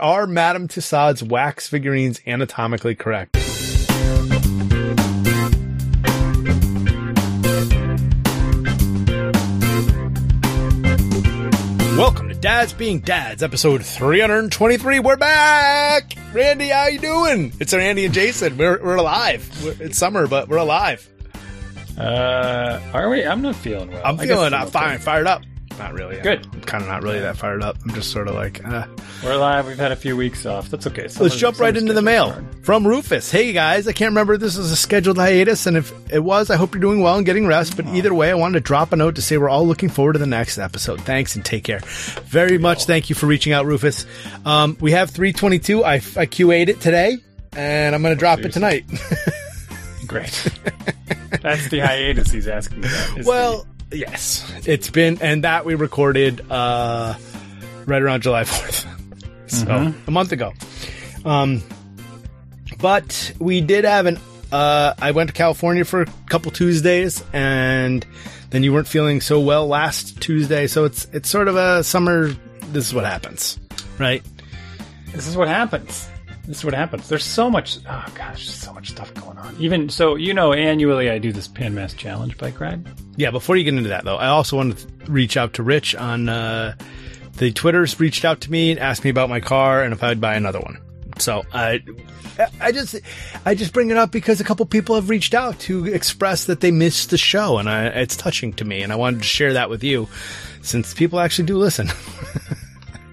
Are Madame Tussauds wax figurines anatomically correct? Welcome to Dads Being Dads, episode 323. We're back! Randy, how you doing? It's Randy and Jason. We're alive. It's summer, but we're alive. Are we? I'm not feeling well. Fired up. Not really. Good. I'm kind of not really that fired up. I'm just sort of like, We're alive. We've had a few weeks off. That's okay. Let's jump right into the mail. From Rufus. Hey, guys. I can't remember if this was a scheduled hiatus, and if it was, I hope you're doing well and getting rest. But either way, I wanted to drop a note to say we're all looking forward to the next episode. Thanks, and take care. Very much thank you for reaching out, Rufus. We have 322. I QA'd it today, and I'm going to drop it tonight. Great. That's the hiatus he's asking about. Well... Yes, it's been, and that we recorded right around July 4th, so a month ago. But we did have I went to California for a couple Tuesdays, and then you weren't feeling so well last Tuesday, so it's sort of a summer, this is what happens, right? This is what happens. There's so much, so much stuff going on. Even so, annually I do this Pan Mass Challenge bike ride. Yeah, before you get into that, though, I also want to reach out to Rich on the Twitters. Reached out to me and asked me about my car and if I'd buy another one. So I just bring it up because a couple people have reached out to express that they missed the show, and it's touching to me, and I wanted to share that with you since people actually do listen.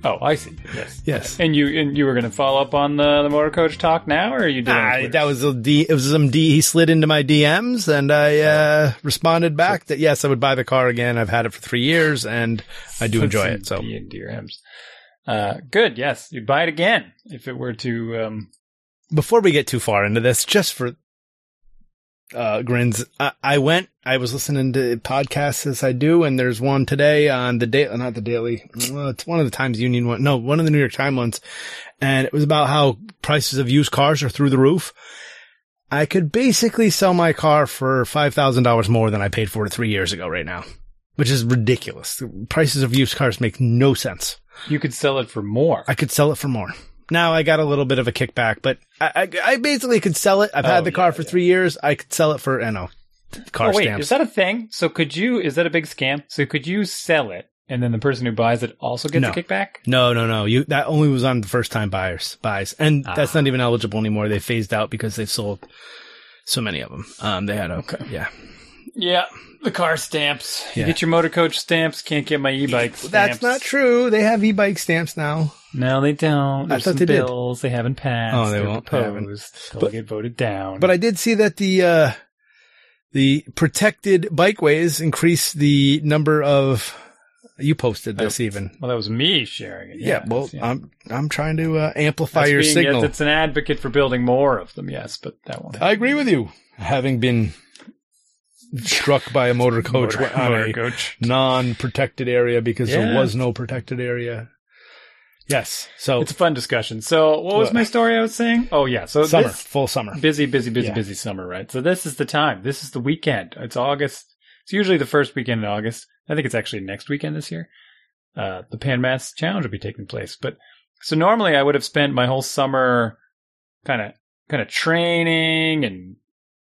Oh, I see. Yes. And you were going to follow up on the motor coach talk now, or are you doing it? He slid into my DMs, and I responded back that yes, I would buy the car again. I've had it for 3 years, and I do enjoy it. So DMs. Good. Yes, you'd buy it again if it were to. Before we get too far into this, just for grins, I was listening to podcasts as I do, and there's one today on it's one of the Times Union one. No, one of the New York Times ones. And it was about how prices of used cars are through the roof. I could basically sell my car for $5,000 more than I paid for it 3 years ago right now, which is ridiculous. The prices of used cars make no sense. You could sell it for more. I could sell it for more. Now I got a little bit of a kickback, but I basically could sell it. I've had the car for 3 years. I could sell it for car stamps. Is that a thing? So is that a big scam? So could you sell it and then the person who buys it also gets a kickback? No. That only was on the first time buys. And that's not even eligible anymore. They phased out because they've sold so many of them. They had yeah. Yeah. The car stamps. Yeah. You get your motor coach stamps. Can't get my e-bike stamps. That's not true. They have e-bike stamps now. No, they don't. There's some bills they haven't passed. Oh, they won't. They'll get voted down. But I did see that the protected bikeways increased the number of. You posted this even. Well, that was me sharing it. Yeah, I'm trying to amplify your signal. Yes, it's an advocate for building more of them. Yes, but that one. I agree with you. Having been struck by a motor coach on a non-protected area because there was no protected area. Yes. So it's a fun discussion. So what was my story I was saying? Oh, yeah. So summer, full summer. Busy summer, right? So this is the time. This is the weekend. It's August. It's usually the first weekend in August. I think it's actually next weekend this year. The Pan Mass Challenge will be taking place. But so normally I would have spent my whole summer kind of training and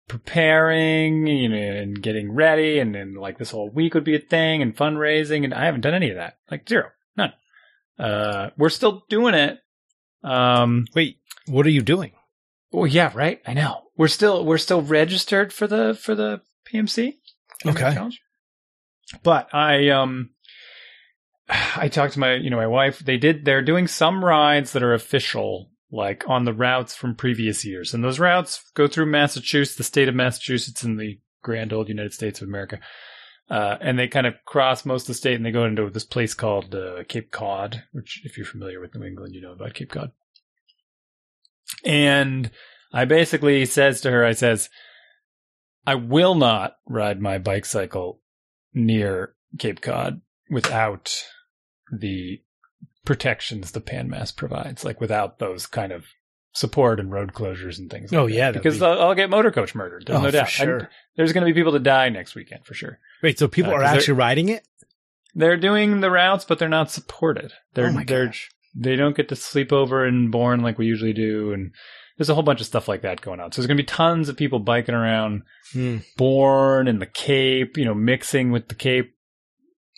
preparing, and getting ready. And then like this whole week would be a thing and fundraising. And I haven't done any of that. Like zero. None. We're still doing it. Wait, what are you doing? Oh yeah, right. I know. We're still registered for the PMC. Okay. Challenge. But I talked to my, my wife, they're doing some rides that are official, like on the routes from previous years. And those routes go through Massachusetts, the state of Massachusetts and the grand old United States of America. And they kind of cross most of the state and they go into this place called Cape Cod, which if you're familiar with New England, you know about Cape Cod. And I basically says to her, I will not ride my bicycle near Cape Cod without the protections the Pan Mass provides, like without those kind of support and road closures and things. Because I'll get motor coach murdered. No doubt. Sure. There's going to be people to die next weekend for sure. Wait, so people are actually riding it? They're doing the routes, but they're not supported. They're They don't get to sleep over in Bourne like we usually do. And there's a whole bunch of stuff like that going on. So there's going to be tons of people biking around Bourne and the Cape, you know, mixing with the Cape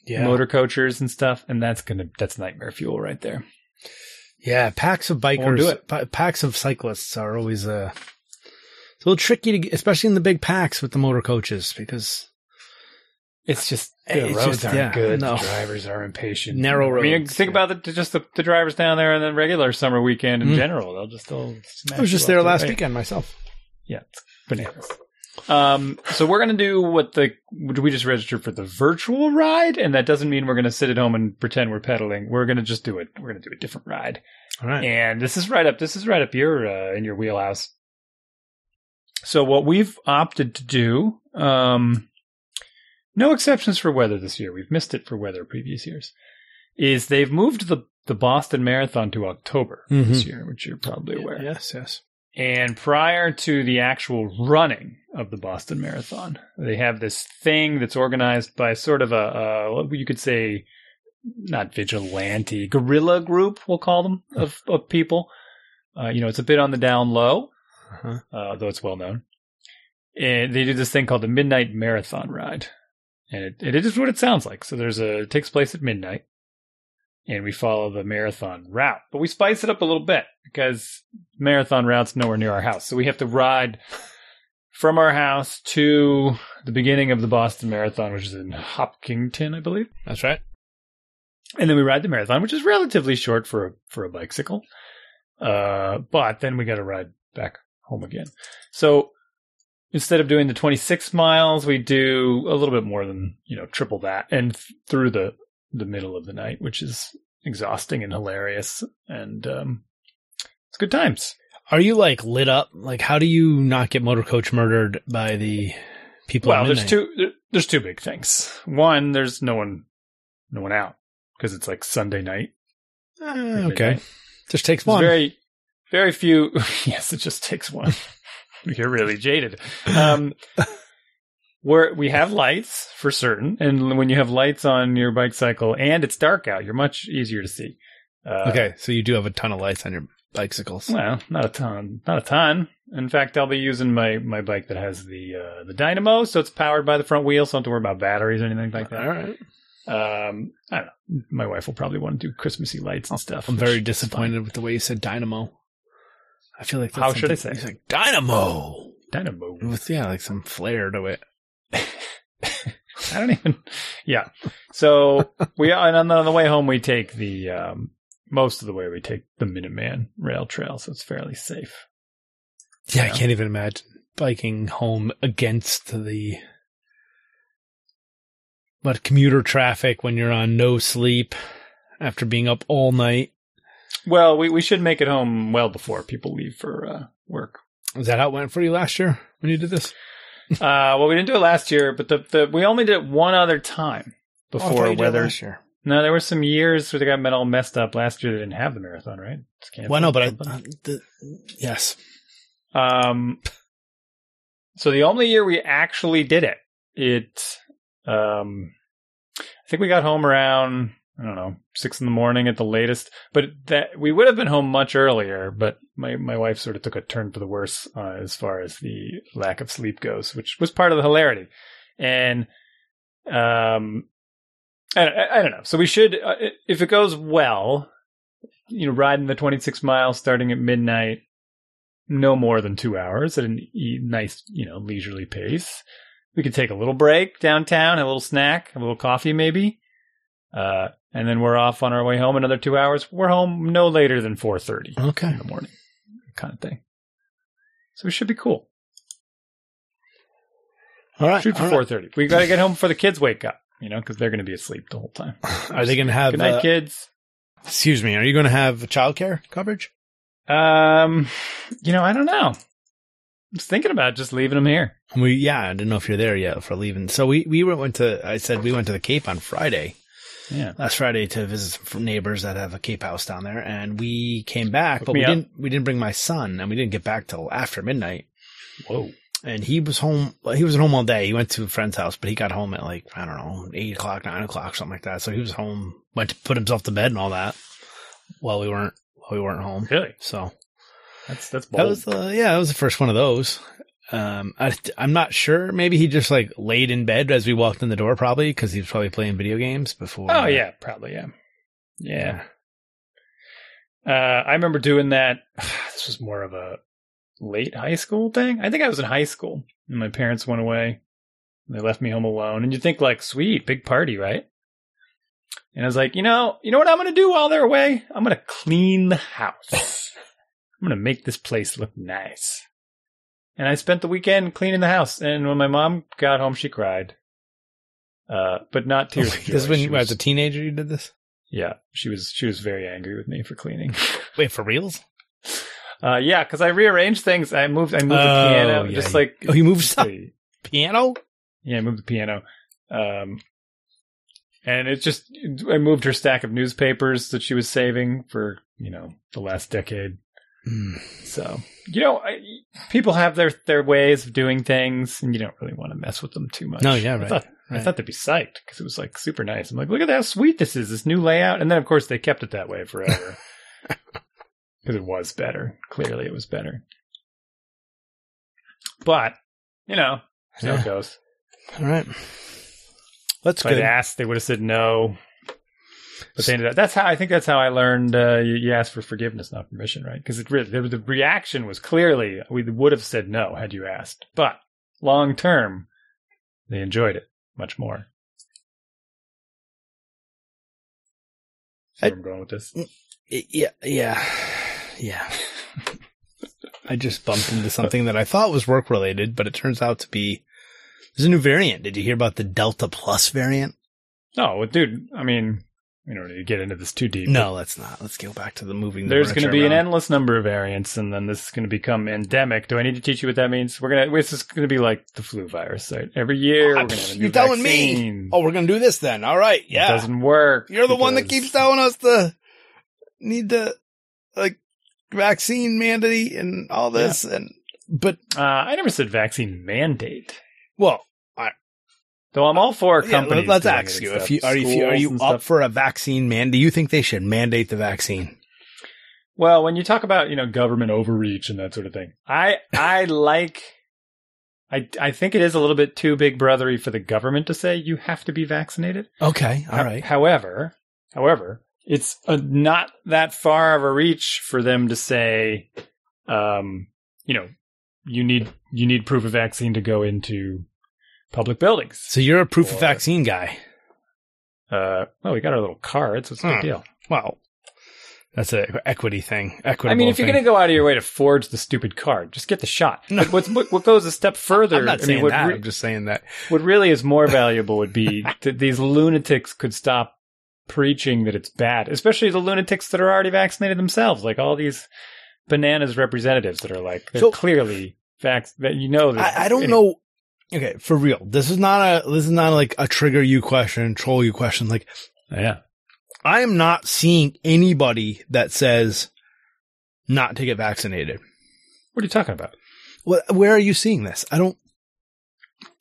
motor coachers and stuff. And that's nightmare fuel right there. Yeah. Packs of bikers, packs of cyclists are always it's a little tricky, especially in the big packs with the motor coaches, because it's just the roads aren't good. No. The drivers are impatient. Narrow roads. I mean, think about the drivers down there and the regular summer weekend in general. They'll smash. I was just there last weekend myself. Yeah, it's bananas. So we're going to do we just registered for the virtual ride, and that doesn't mean we're going to sit at home and pretend we're pedaling. We're going to just do it. We're going to do a different ride. All right. And this is right up your in your wheelhouse. So what we've opted to do, no exceptions for weather this year. We've missed it for weather previous years. Is they've moved the Boston Marathon to October this year, which you're probably aware. Yes. And prior to the actual running of the Boston Marathon, they have this thing that's organized by sort of a what you could say, not vigilante, guerrilla group, we'll call them, of people. It's a bit on the down low. Though it's well known. And they do this thing called the Midnight Marathon Ride. And it is what it sounds like. So it takes place at midnight. And we follow the marathon route. But we spice it up a little bit because marathon route's nowhere near our house. So we have to ride from our house to the beginning of the Boston Marathon, which is in Hopkinton, I believe. That's right. And then we ride the marathon, which is relatively short for a bicycle. But then we got to ride back home again. So instead of doing the 26 miles, we do a little bit more than, triple that and through the middle of the night, which is exhausting and hilarious. And it's good times. Are you lit up? How do you not get motorcoach murdered by the people? Well, there's two big things. One, there's no one out because it's Sunday night. Okay. Just takes one. Very few. Yes, it just takes one. You're really jaded. We have lights for certain. And when you have lights on your bike cycle and it's dark out, you're much easier to see. Okay. So you do have a ton of lights on your bicycles. Well, not a ton. In fact, I'll be using my bike that has the dynamo. So it's powered by the front wheel. So I don't have to worry about batteries or anything like that. All right. I don't know. My wife will probably want to do Christmassy lights and stuff. I'm very disappointed with the way you said dynamo. I feel like that's how should I say? He's like dynamo. With, some flair to it. I don't even. Yeah. So on the way home we take the most of the way we take the Minuteman rail trail, so it's fairly safe. Yeah, I can't even imagine biking home against the commuter traffic when you're on no sleep after being up all night. Well, we should make it home well before people leave for work. Is that how it went for you last year when you did this? Well, we didn't do it last year, but we only did it one other time before weather. Last year. No, there were some years where they got all messed up. Last year they didn't have the marathon, right? Well, no, but yes. So the only year we actually did it, I think we got home around, 6 in the morning at the latest, but that we would have been home much earlier, but my wife sort of took a turn for the worse as far as the lack of sleep goes, which was part of the hilarity. And, I don't know. So we should, if it goes well, riding the 26 miles starting at midnight, no more than 2 hours at a nice, leisurely pace. We could take a little break downtown, have a little snack, have a little coffee maybe. And then we're off on our way home another 2 hours. We're home no later than 4:30 in the morning kind of thing. So it should be cool. All right. Shoot for 4:30. We got to get home before the kids wake up, because they're going to be asleep the whole time. Are they going to have... Good night, kids. Excuse me. Are you going to have childcare coverage? I don't know. I was thinking about just leaving them here. I didn't know if you're there yet for leaving. So we went to the Cape on Friday. Yeah, last Friday to visit some neighbors that have a Cape house down there, and we came back, but we didn't bring my son, and we didn't get back till after midnight. Whoa! And he was home. He was at home all day. He went to a friend's house, but he got home at 8 o'clock, 9 o'clock, something like that. So he was home, went to put himself to bed and all that. while we weren't home. Really? So that's bold. That was the first one of those. I'm not sure. Maybe he just like laid in bed as we walked in the door, probably because he was probably playing video games before. Oh yeah, probably yeah. I remember doing that. This was more of a late high school thing. I think I was in high school, and my parents went away. And they left me home alone, and you think like, sweet, big party, right? And I was like, you know what I'm gonna do while they're away? I'm gonna clean the house. I'm gonna make this place look nice. And I spent the weekend cleaning the house. And when my mom got home, she cried. But not tears. This is when as a teenager you did this? Yeah. She was very angry with me for cleaning. Wait, for reals? Yeah, because I rearranged things. I moved the piano. Yeah. Just like you moved something. Piano? Yeah, I moved the piano. And it's just I moved her stack of newspapers that she was saving for, the last decade. So, people have their ways of doing things, and you don't really want to mess with them too much. No, yeah, right. I thought they'd be psyched because it was like super nice. I'm like, look at how sweet this is, this new layout. And then, of course, they kept it that way forever because it was better. Clearly, it was better. But, that's how it goes. All right. That's good. If I'd asked, they would have said no. But they ended up, that's how I learned you ask for forgiveness, not permission, right? Because the reaction was clearly, we would have said no had you asked. But long term, they enjoyed it much more. See where I'm going with this? Yeah. I just bumped into something that I thought was work-related, but it turns out to be, there's a new variant. Did you hear about the Delta Plus variant? No, dude, I mean... We don't need to get into this too deep. No, let's not. Let's go back to the moving. There's going to be an endless number of variants, and then this is going to become endemic. Do I need to teach you what that means? It's just going to be like the flu virus, right? Every year, we're going to have a new vaccine. Me? Oh, we're going to do this then. All right. Yeah. It doesn't work. You're the one that keeps telling us to need the vaccine mandate and all this. Yeah. But I never said vaccine mandate. Well. Though I'm all for companies. Yeah, let's ask you, are you up for a vaccine mandate? Do you think they should mandate the vaccine? Well, when you talk about, government overreach and that sort of thing, I think it is a little bit too big brothery for the government to say you have to be vaccinated. Okay. All right. However, it's not that far of a reach for them to say, you need proof of vaccine to go into public buildings. So you're a proof of vaccine guy. Well, we got our little cards. What's the big deal? Well, that's an equity thing. I mean, if you're going to go out of your way to forge the stupid card, just get the shot. No. Like what goes a step further? I'm not saying that. I'm just saying that. What really is more valuable would be that these lunatics could stop preaching that it's bad, especially the lunatics that are already vaccinated themselves, like all these bananas representatives that are like, they're clearly vaccinated. I don't know. Okay, for real. This is not like a trigger you question, troll you question. Like, yeah, I am not seeing anybody that says not to get vaccinated. What are you talking about? Where are you seeing this? I don't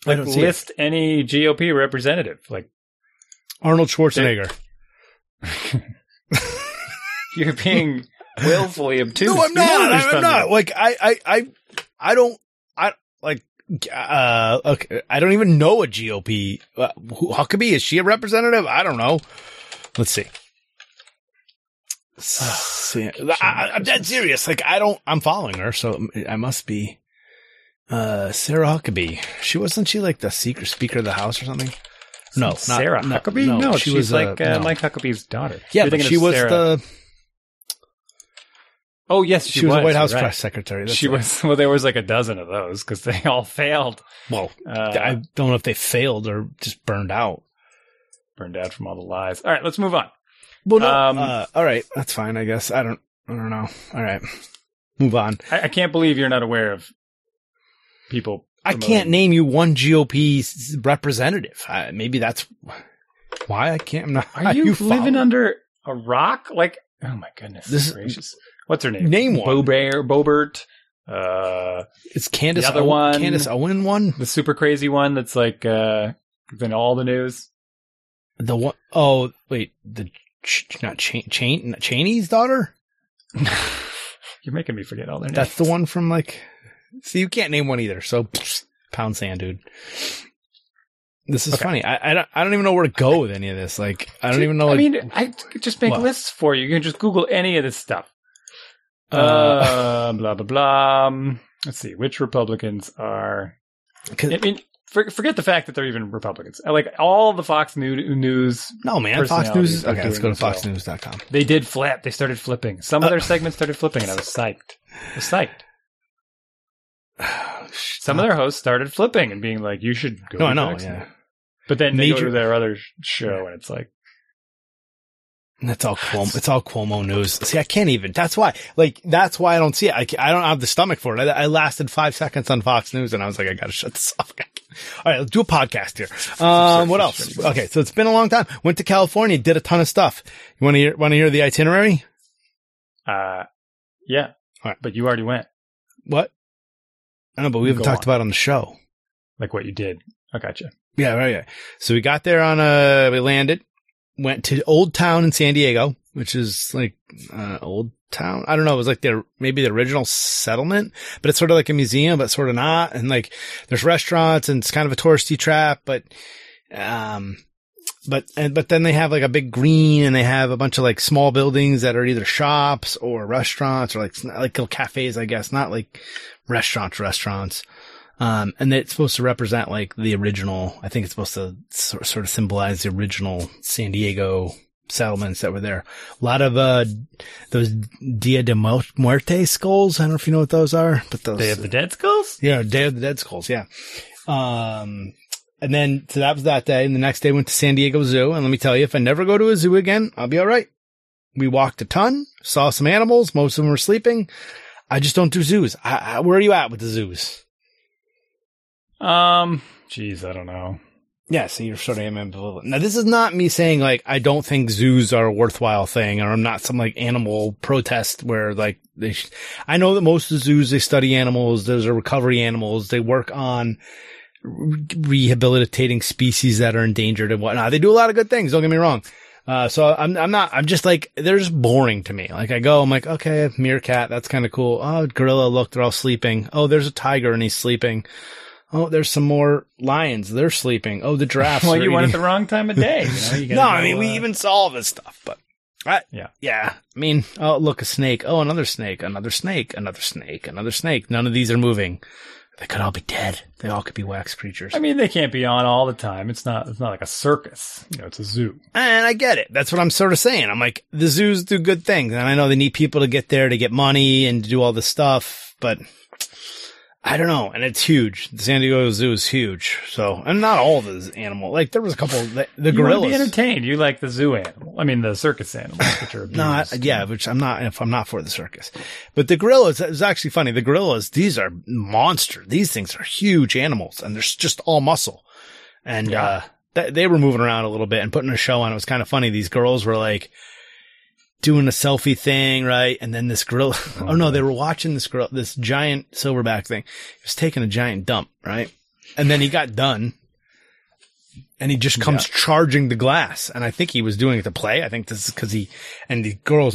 list any GOP representative. Like Arnold Schwarzenegger. You're being willfully obtuse. No, I'm not. I'm not. Like I don't. I like. Okay. I don't even know a GOP. Huckabee, is she a representative? I don't know. Let's see. I'm dead serious. Like I'm following her, so I must be. Sarah Huckabee. Wasn't she like the secret speaker of the House or something? No, not Sarah Huckabee. No, she was like Mike Huckabee's daughter. Yeah, but she was the. Oh, yes, she was. She was the White House press secretary. She was. Well, there was like a dozen of those because they all failed. Well, I don't know if they failed or just burned out. Burned out from all the lies. All right, let's move on. Well, no. All right, that's fine, I guess. I don't know. All right, move on. I can't believe you're not aware of people. I can't name you one GOP representative. Maybe that's why I can't. Are you living under a rock? Like, oh, my goodness. This gracious. What's her name? Name one. Bobert. It's Candace. The other one. Candace Owen one. The super crazy one that's like been all the news. The one. Oh wait, the Cheney's daughter? You're making me forget all their names. That's the one from like... See, you can't name one either, so pound sand, dude. This is okay. Funny. I don't even know where to go with any of this. Like, I don't even know. Like, I mean, I just make lists for you. You can just Google any of this stuff. Blah, blah, blah. Let's see. Which Republicans are... I mean, forget the fact that they're even Republicans. Like, all the Fox News... No, man. Fox News... Okay, let's go to foxnews.com. They did flip. They started flipping. Some of their segments started flipping, and I was psyched. Some of their hosts started flipping and being like, you should go to Fox News. But then they go to their other show, and it's like... That's all Cuomo. It's all Cuomo news. See, I can't even. That's why. Like, that's why I don't see it. I don't have the stomach for it. I lasted 5 seconds on Fox News, and I was like, I gotta shut this off. All right, let's do a podcast here. What else? Okay, so it's been a long time. Went to California, did a ton of stuff. You want to hear the itinerary? Yeah. All right, but you already went. What? I don't know, but we haven't talked about it on the show. Like what you did. I gotcha. Yeah, right. Yeah. So we got there we landed. Went to Old Town in San Diego, which is like Old Town. I don't know. It was like maybe the original settlement, but it's sort of like a museum, but sort of not. And like there's restaurants and it's kind of a touristy trap, but then they have like a big green and they have a bunch of like small buildings that are either shops or restaurants or like little cafes, I guess, not like restaurants. And it's supposed to represent like the original, I think it's supposed to sort of symbolize the original San Diego settlements that were there. A lot of, those Dia de Muerte skulls. I don't know if you know what those are, but those. Day of the Dead skulls? Yeah. Day of the Dead skulls. Yeah. And then, so that was that day. And the next day went to San Diego Zoo. And let me tell you, if I never go to a zoo again, I'll be all right. We walked a ton, saw some animals. Most of them were sleeping. I just don't do zoos. Where are you at with the zoos? Geez, I don't know. Yeah, so you're sort of ambivalent. Now, this is not me saying, like, I don't think zoos are a worthwhile thing, or I'm not some, like, animal protest where, like, I know that most of the zoos, they study animals, those are recovery animals, they work on rehabilitating species that are endangered and whatnot. They do a lot of good things, don't get me wrong. So I'm just like, they're just boring to me. Like I go, I'm like, okay, meerkat, that's kind of cool. Oh, gorilla, look, they're all sleeping. Oh, there's a tiger and he's sleeping. Oh, there's some more lions. They're sleeping. Oh, the giraffes. Well, you went at the wrong time of day. You no, I mean, we even saw all this stuff, but yeah. I mean, oh, look, a snake. Oh, another snake, another snake, another snake, another snake. None of these are moving. They could all be dead. They all could be wax creatures. I mean, they can't be on all the time. It's not like a circus. You know, it's a zoo. And I get it. That's what I'm sort of saying. I'm like, the zoos do good things. And I know they need people to get there to get money and to do all this stuff, but I don't know. And it's huge. The San Diego Zoo is huge. So, and not all the animal. Like, there was a couple. The gorillas. You want to be entertained. You like the zoo animal. I mean, the circus animals, which are which I'm not for the circus. But the gorillas, it was actually funny. The gorillas, these are monster. These things are huge animals, and they're just all muscle. And they were moving around a little bit and putting a show on. It was kind of funny. These girls were like doing a selfie thing, right? And then this gorilla, they were watching this giant silverback thing. He was taking a giant dump, right? And then he got done and he just comes charging the glass. And I think he was doing it to play. I think this is because the girls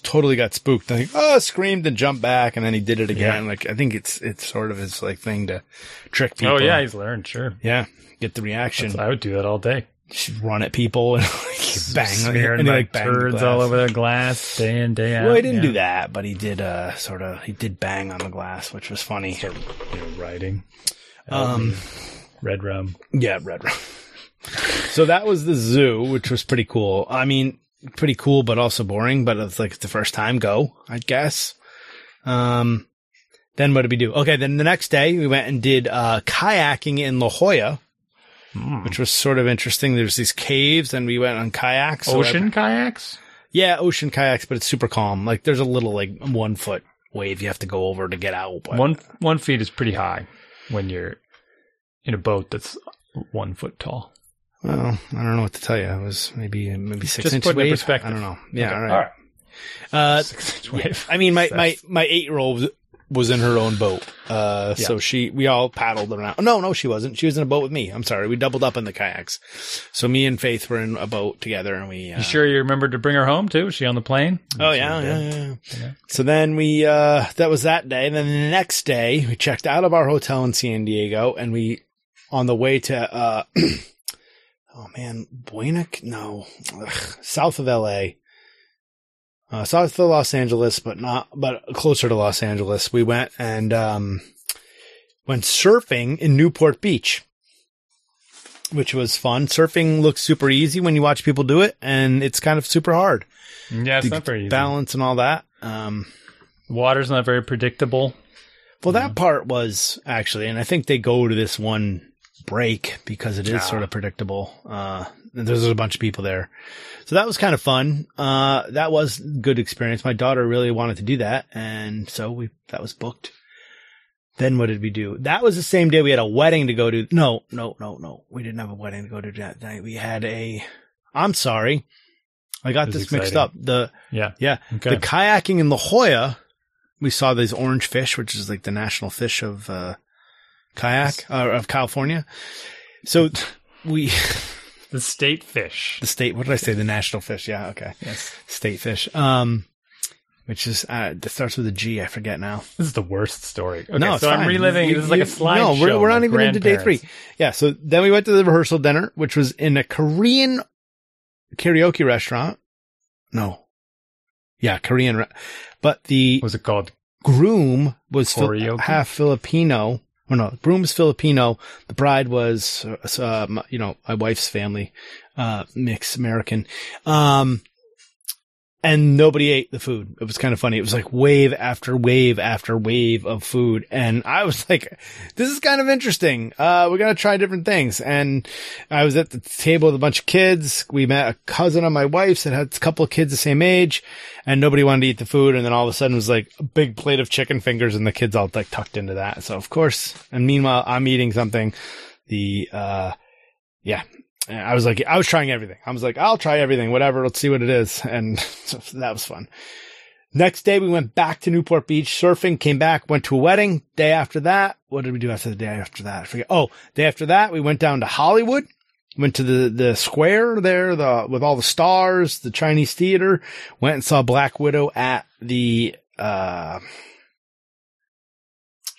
totally got spooked. They screamed and jumped back. And then he did it again. Yeah. Like, I think it's sort of his like thing to trick people. Oh yeah. He's learned. Sure. Yeah. Get the reaction. I would do that all day. She'd run at people and like bang, smearing like turds all over their glass day in, day out. Well, he didn't do that, but he did he did bang on the glass, which was funny. So, writing, red rum, red rum. So that was the zoo, which was pretty cool. I mean, pretty cool, but also boring. But it's like the first time go, I guess. Then what did we do? Okay, then the next day we went and did kayaking in La Jolla. Which was sort of interesting. There's these caves and we went on kayaks. Ocean kayaks? Yeah, ocean kayaks, but it's super calm. Like there's a little like 1 foot wave you have to go over to get out. But 1 foot is pretty high when you're in a boat that's 1 foot tall. Well, I don't know what to tell you. It was maybe 6 inch wave. Just put in perspective. I don't know. Yeah, okay. All right. 6 inch wave. I mean, my 8-year-old was in her own boat. Yeah. So we all paddled around. No, she wasn't. She was in a boat with me. I'm sorry. We doubled up in the kayaks. So me and Faith were in a boat together and we, you sure you remembered to bring her home too? Was she on the plane? Oh yeah. So then we, that was that day. And then the next day we checked out of our hotel in San Diego and we, on the way to, south of LA. South of Los Angeles, but closer to Los Angeles. We went and, went surfing in Newport Beach, which was fun. Surfing looks super easy when you watch people do it, and it's kind of super hard. Yeah, it's not very easy. Balance and all that. Water's not very predictable. Well, that part was actually, and I think they go to this one break because it is sort of predictable. There's a bunch of people there. So that was kind of fun. That was a good experience. My daughter really wanted to do that. And so that was booked. Then what did we do? That was the same day we had a wedding to go to. No. We didn't have a wedding to go to that night. We had I'm sorry. I got this mixed up. Okay. The kayaking in La Jolla, we saw these orange fish, which is like the national fish of, of California. So we... The state fish. What did I say? The national fish. Yeah. Okay. Yes. State fish. Which is, that starts with a G. I forget now. This is the worst story. Okay, no, so fine. I'm reliving. This is like a slideshow. No, we're not even into day 3. Yeah. So then we went to the rehearsal dinner, which was in a Korean karaoke restaurant. No. Yeah. Korean. But what was it called? Groom was half Filipino. Oh, no, the groom was Filipino. The bride was, my wife's family, mixed American. And nobody ate the food. It was kind of funny. It was like wave after wave after wave of food. And I was like, this is kind of interesting. We're going to try different things. And I was at the table with a bunch of kids. We met a cousin of my wife's that had a couple of kids the same age and nobody wanted to eat the food. And then all of a sudden it was like a big plate of chicken fingers and the kids all like tucked into that. So of course, and meanwhile, I'm eating something. I was like, I was trying everything. I was like, I'll try everything, whatever. Let's see what it is. And so that was fun. Next day, we went back to Newport Beach, surfing, came back, went to a wedding. Day after that, what did we do after the day after that? I forget. Oh, day after that, we went down to Hollywood, went to the square there, with all the stars, the Chinese Theater, went and saw Black Widow at the, I'm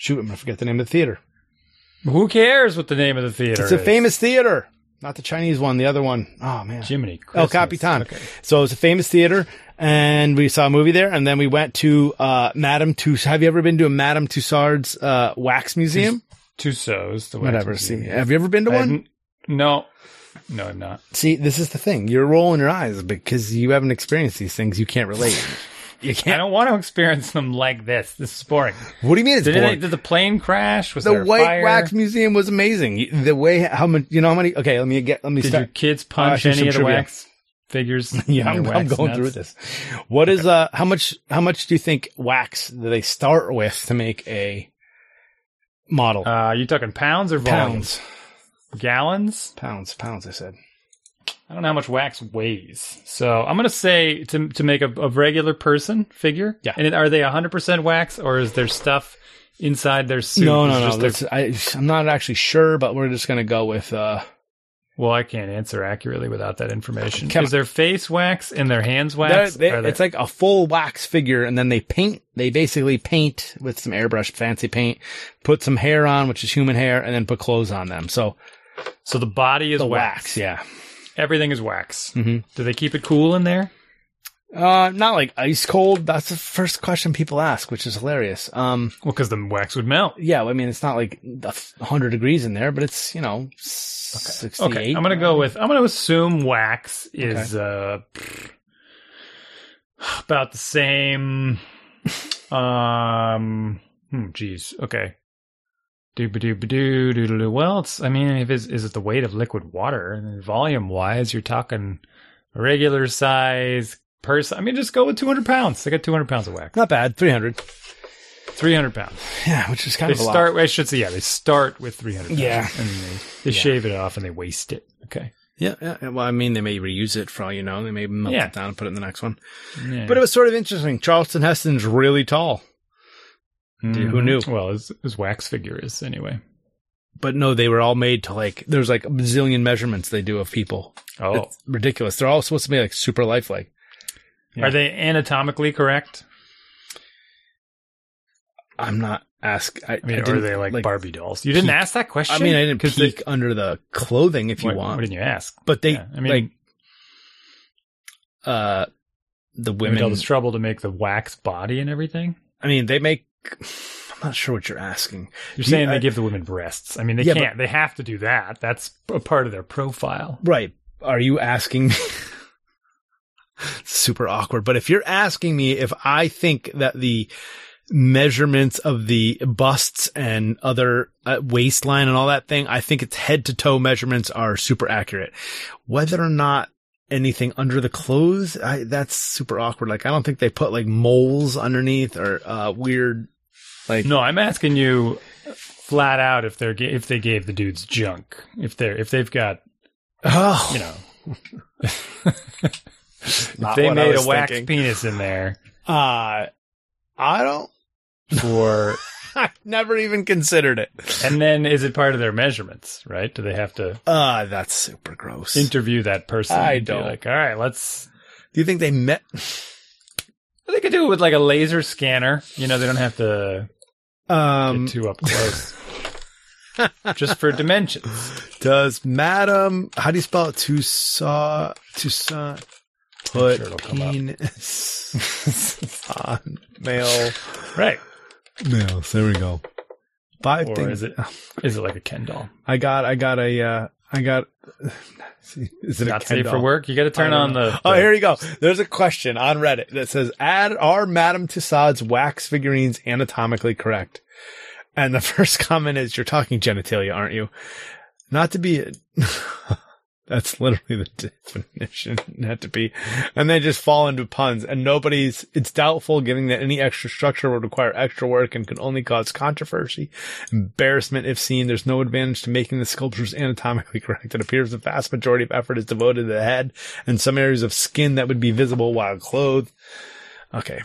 going to forget the name of the theater. Who cares what the name of the theater is? It's a famous theater. Not the Chinese one, the other one. Oh, man. Jiminy Christmas. El Capitan. Okay. So it's a famous theater, and we saw a movie there, and then we went to Madame Tussauds. Have you ever been to a Madame Tussauds wax museum? Tussauds. The wax Whatever. Museum. See, have you ever been to one? No. No, I'm not. See, this is the thing. You're rolling your eyes because you haven't experienced these things. You can't relate. You can't. I don't want to experience them like this. This is boring. What do you mean it's boring? Did the plane crash? Was there a fire? The White Wax Museum was amazing. The way how many? Okay, let me start. Did your kids punch any of the wax figures? Yeah, I'm going through with this. What is how much do you think wax do they start with to make a model? You talking pounds or volumes? Pounds. Gallons? Pounds. I said. I don't know how much wax weighs. So I'm going to say to make a regular person figure. Yeah. And are they 100% wax or is there stuff inside their suit? I'm not actually sure, but we're just going to go with... Well, I can't answer accurately without that information. Is their face wax and their hands wax? It's like a full wax figure, and then they paint. They basically paint with some airbrush, fancy paint, put some hair on, which is human hair, and then put clothes on them. So the body is wax. Yeah. Everything is wax. Mm-hmm. Do they keep it cool in there? Not like ice cold. That's the first question people ask, which is hilarious. Well, because the wax would melt. Yeah. I mean, it's not like 100 degrees in there, but it's, 68. Okay. I'm going to assume wax is about the same. Geez. Okay. Well, is it the weight of liquid water? And volume-wise, you're talking a regular size person. Just go with 200 pounds. They got 200 pounds of wax. Not bad. 300 pounds. Yeah, which is kind of a lot. They start with 300 pounds. Yeah. And they shave it off and they waste it. Okay. Yeah. Well, they may reuse it for all you know. They may melt it down and put it in the next one. Yeah. But it was sort of interesting. Charlton Heston's really tall. Dude, who knew? Well, his wax figure is anyway. But no, they were all made to like, there's like a bazillion measurements they do of people. Oh. It's ridiculous. They're all supposed to be like super lifelike. Yeah. Are they anatomically correct? I'm not asking. I mean, are they like Barbie dolls? You didn't ask that question? I mean, I didn't peek under the clothing if you want. What didn't you ask? But they, I mean, like, the women. All this trouble to make the wax body and everything? I mean, they make. I'm not sure what you're asking. You're saying they give the women breasts. I mean, they can't. They have to do that. That's a part of their profile. Right. Are you asking me? Super awkward. But if you're asking me if I think that the measurements of the busts and other waistline and all that thing, I think its head to toe measurements are super accurate. Whether or not anything under the clothes, that's super awkward. Like, I don't think they put like moles underneath or weird. Like, no, I'm asking you flat out if they're if they gave the dudes junk, if they've got, you know, if they made a wax penis in there. I don't. For I've never even considered it. And then, is it part of their measurements? Right? Do they have to? That's super gross. Interview that person. I don't. Like, all right, let's. Do you think they met? They could do it with like a laser scanner. You know, they don't have to. Get too up close. Just for dimensions. Does Madame, how do you spell it? Tussauds put sure penis on male. Right. Males. There we go. Five or things. Is it like a Ken doll? I got a, I got. See, is it not a safe for work? You got to turn on the. Oh, here you go. There's a question on Reddit that says, "Are Madame Tussauds wax figurines anatomically correct?" And the first comment is, "You're talking genitalia, aren't you?" Not to be. That's literally the definition. Not to be, and they just fall into puns. And nobody's. It's doubtful, given that any extra structure would require extra work and could only cause controversy, embarrassment if seen. There's no advantage to making the sculptures anatomically correct. It appears the vast majority of effort is devoted to the head and some areas of skin that would be visible while clothed. Okay,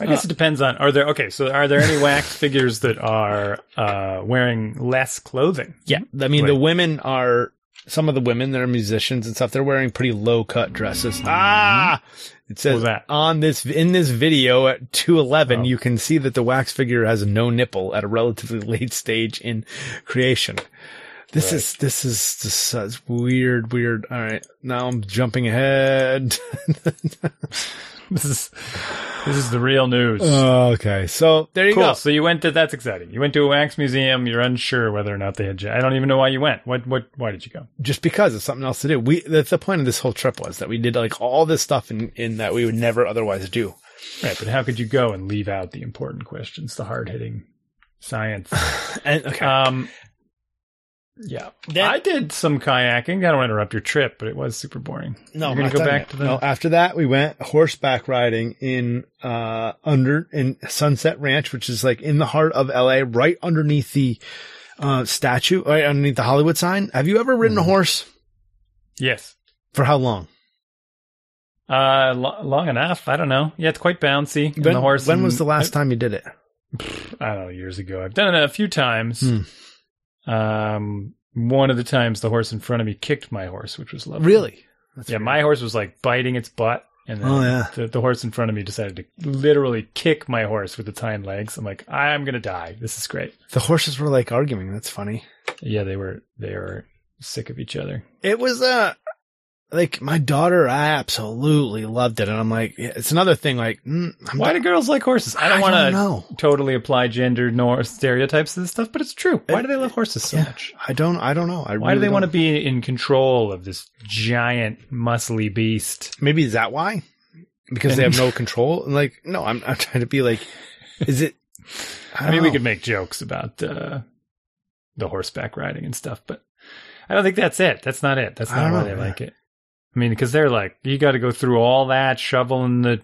I guess it depends on. Are there okay? So are there any wax figures that are wearing less clothing? Yeah, I mean the women are. Some of the women that are musicians and stuff, they're wearing pretty low-cut dresses. Mm-hmm. Ah! It says, in this video at 2:11, you can see that the wax figure has no nipple at a relatively late stage in creation. This is weird. All right. Now I'm jumping ahead. This is the real news. Okay. So there you go. Cool. So you went to, that's exciting. You went to a wax museum. You're unsure whether or not they had, I don't even know why you went. Why did you go? Just because it's something else to do. That's the point of this whole trip was that we did like all this stuff in that we would never otherwise do. Right. But how could you go and leave out the important questions, the hard hitting science? Okay. Yeah, I did some kayaking. I don't want to interrupt your trip, but it was super boring. No, I'm going to go back to that. No, after that, we went horseback riding in Sunset Ranch, which is like in the heart of LA, right underneath the statue, right underneath the Hollywood sign. Have you ever ridden a horse? Yes. For how long? Long enough. I don't know. Yeah, it's quite bouncy. When was the last time you did it? I don't know, years ago. I've done it a few times. One of the times the horse in front of me kicked my horse, which was lovely. Really? That's weird. My horse was like biting its butt. And then the horse in front of me decided to literally kick my horse with its hind legs. I'm like, I'm going to die. This is great. The horses were like arguing. That's funny. Yeah, they were sick of each other. It was, like my daughter, I absolutely loved it. And I'm like, it's another thing. Like, why do girls like horses? I don't want to totally apply gender nor stereotypes to this stuff, but it's true. Why do they love horses so much? I don't know. Why do they want to be in control of this giant muscly beast? Maybe is that why? Because they have no control. Like, no, I'm trying to be like, is it? I mean, we could make jokes about, the horseback riding and stuff, but I don't think that's it. That's not it. That's not why they like it. I mean, because they're like, you got to go through all that, shoveling the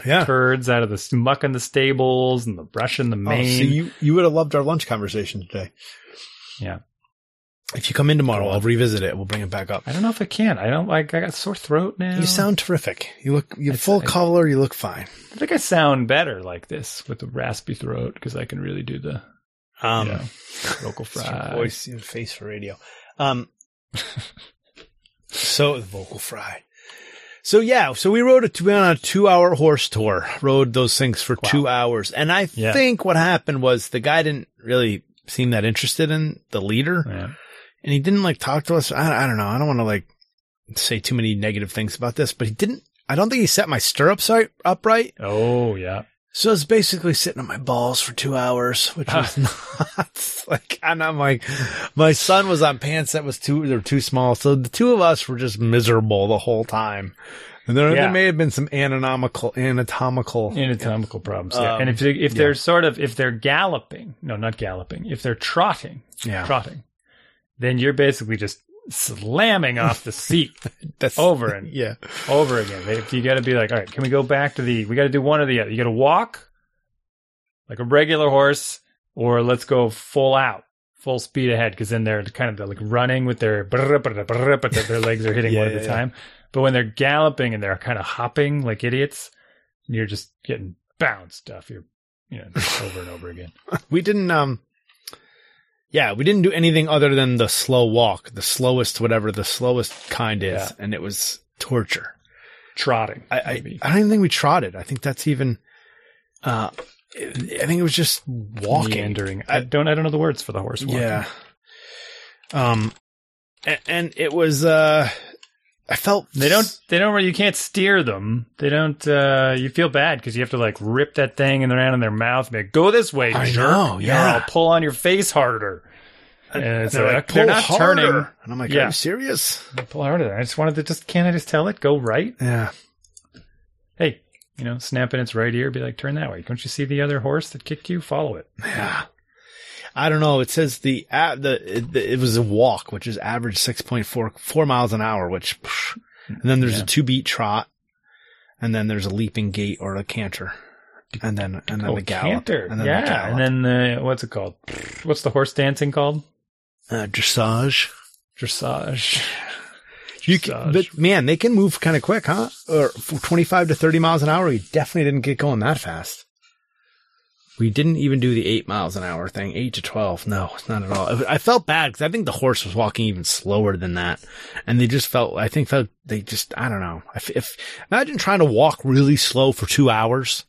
turds out of the muck in the stables and the brush in the mane. So you would have loved our lunch conversation today. Yeah. If you come in tomorrow, I'll revisit it. We'll bring it back up. I don't know if I can. I don't like. I got sore throat now. You sound terrific. You look full collar. You look fine. I think I sound better like this with the raspy throat because I can really do the vocal fry, your voice, your face for radio. So vocal fry. So yeah, so we went on a 2-hour horse tour. Rode those things for 2 hours, and I think what happened was the guy didn't really seem that interested in the leader. Yeah. And he didn't like talk to us. I don't know. I don't want to like say too many negative things about this, but I don't think he set my stirrups upright. Oh yeah. So I was basically sitting on my balls for 2 hours, which was not like, and I'm like, my son was on pants that was they're too small. So the two of us were just miserable the whole time. And there may have been some anatomical problems. Yeah. And if they're if they're if they're trotting, then you're basically just slamming off the seat over again. You got to be like, all right, can we go back to we got to do one or the other. You got to walk like a regular horse, or let's go full speed ahead, because then they're kind of like running with their legs are hitting one at a time. But when they're galloping and they're kind of hopping like idiots, you're just getting bounced off over and over again. We didn't we didn't do anything other than the slow walk, the slowest kind is, and it was torture. Trotting. I don't even think we trotted. I think that's even I think it was just walking. Meandering. I don't know the words for the horse walking. Yeah. And it was I felt you can't steer them. They don't you feel bad because you have to like rip that thing in around in their mouth and be like, go this way, jerk. I know, yeah. I'll pull on your face harder. And it's like, they're not harder. Turning. And I'm like, are you serious? I'll pull harder. I just wanted to can't I just tell it? Go right? Yeah. Hey, snap in its right ear, be like, turn that way. Don't you see the other horse that kicked you? Follow it. Yeah. I don't know. It says it was a walk, which is average 6.4 miles an hour, which, and then there's a 2-beat trot, and then there's a leaping gait or a canter, and then the gallop, and then the gallop. And then what's it called? What's the horse dancing called? Dressage. Dressage. But man, they can move kind of quick, huh? Or 25 to 30 miles an hour. You definitely didn't get going that fast. We didn't even do the 8 miles an hour thing, 8 to 12. No, not at all. I felt bad because I think the horse was walking even slower than that. And they just I don't know. Imagine trying to walk really slow for 2 hours.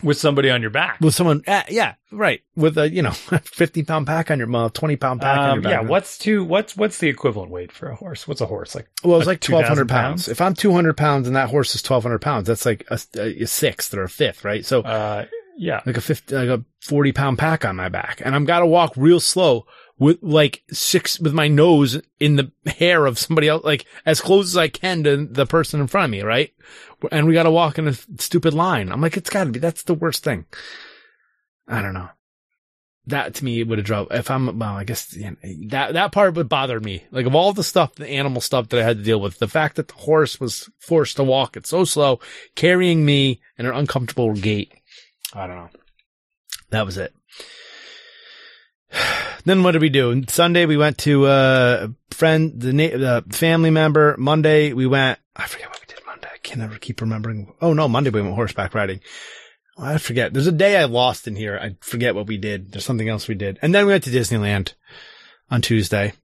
With somebody on your back. With someone. Yeah, right. With a, 50-pound pack on your 20-pound pack on your back. Yeah. What's the equivalent weight for a horse? What's a horse like? Well, it's like 1,200 pounds. If I'm 200 pounds and that horse is 1,200 pounds, that's like a sixth or a fifth, right? So, yeah, like a 40-pound pack on my back, and I'm gotta walk real slow with like with my nose in the hair of somebody else, like as close as I can to the person in front of me, right? And we gotta walk in a stupid line. I'm like, it's gotta be that's the worst thing. I don't know. That to me would have drove. I guess that part would bother me. Like of all the stuff, the animal stuff that I had to deal with, the fact that the horse was forced to walk it so slow, carrying me in an uncomfortable gait. I don't know. That was it. Then what did we do? Sunday we went to a friend, the family member. Monday we went. I forget what we did Monday. I can never keep remembering. Oh no, Monday we went horseback riding. I forget. There's a day I lost in here. I forget what we did. There's something else we did. And then we went to Disneyland on Tuesday.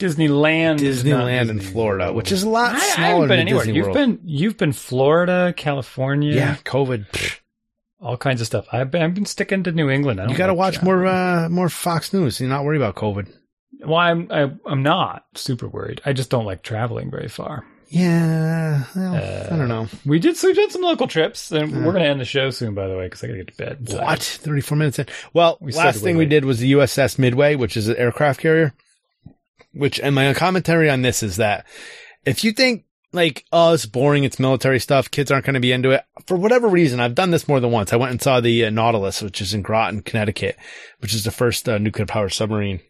Disneyland in Florida, which is a lot smaller than Disney World. You've been Florida, California. Yeah, COVID. Pfft. All kinds of stuff. I've been sticking to New England. You got to watch more Fox News. You're not worried about COVID. Well, I'm not super worried. I just don't like traveling very far. Yeah, well, I don't know. We did some local trips, and we're going to end the show soon, by the way, because I got to get to bed. So 34 minutes in. Well, last thing we did was the USS Midway, which is an aircraft carrier. And my commentary on this is that if you think, like, oh, it's boring, it's military stuff, kids aren't going to be into it. For whatever reason, I've done this more than once. I went and saw the Nautilus, which is in Groton, Connecticut, which is the first nuclear-powered submarine.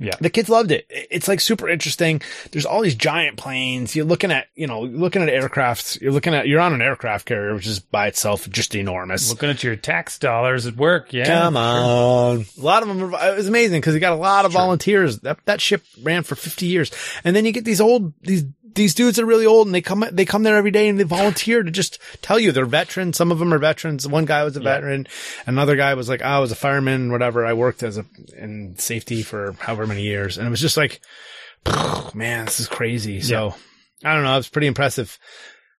Yeah. The kids loved it. It's like super interesting. There's all these giant planes. You're looking at, you know, looking at aircrafts. You're on an aircraft carrier, which is by itself just enormous. Looking at your tax dollars at work. Yeah. Come on. A lot of them. It was amazing because you got a lot of volunteers. That ship ran for 50 years. And then you get these old, these dudes are really old and they come there every day and they volunteer to just tell you they're veterans. Some of them are veterans. One guy was a veteran. Another guy was like, I was a fireman, whatever. I worked in safety for however many years. And it was just like, man, this is crazy. So I don't know. It was pretty impressive.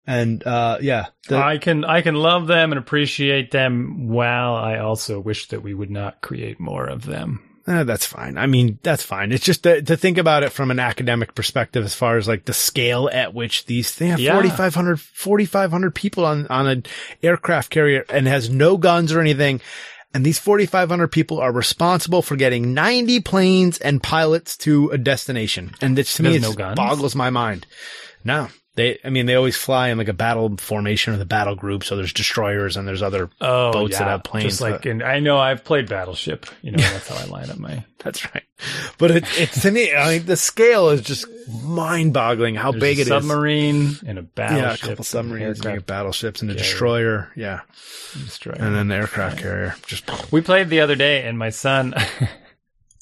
And, I can love them and appreciate them while I also wish that we would not create more of them. That's fine. I mean, that's fine. It's just to think about it from an academic perspective as far as like the scale at which these things, 4,500 people on an aircraft carrier and has no guns or anything. And these 4,500 people are responsible for getting 90 planes and pilots to a destination. And this to me boggles my mind. No. They always fly in like a battle formation or the battle group. So there's destroyers and there's other boats that have planes. Just like, and I know I've played Battleship. You know, that's how I line up my. That's right. But it's to me, I mean, the scale is just mind-boggling. How there's big it is. Submarine and a battleship. Yeah, a couple submarines and battleships and a destroyer. Yeah, and then the aircraft carrier. Just we played the other day, and my son.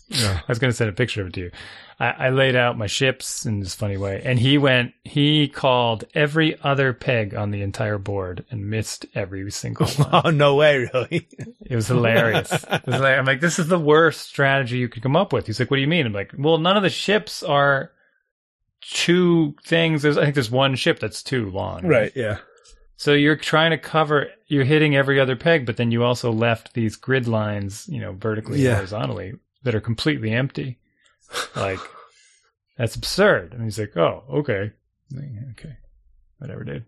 I was going to send a picture of it to you. I laid out my ships in this funny way, and he called every other peg on the entire board and missed every single one. Oh, no way, really? It was hilarious. I'm like, this is the worst strategy you could come up with. He's like, what do you mean? I'm like, well, none of the ships are two things. I think there's one ship that's too long. Right, yeah. So you're trying to cover, you're hitting every other peg, but then you also left these grid lines, you know, vertically and horizontally that are completely empty. Like, that's absurd. And he's like, oh, okay. Like, okay. Whatever, dude.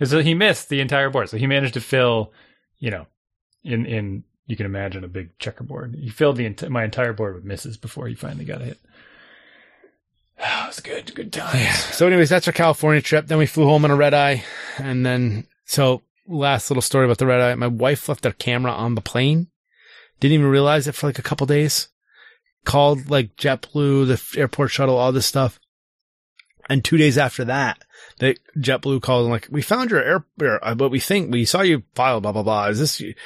And so he missed the entire board. So he managed to fill, you know, in you can imagine a big checkerboard. He filled my entire board with misses before he finally got a hit. Oh, it was good. Good times. Yeah. So anyways, that's our California trip. Then we flew home on a red eye. And then, so last little story about the red eye. My wife left her camera on the plane. Didn't even realize it for like a couple days. Called like JetBlue, the airport shuttle, all this stuff. And 2 days after that, JetBlue called and like, we found but we think we saw you file, blah, blah, blah.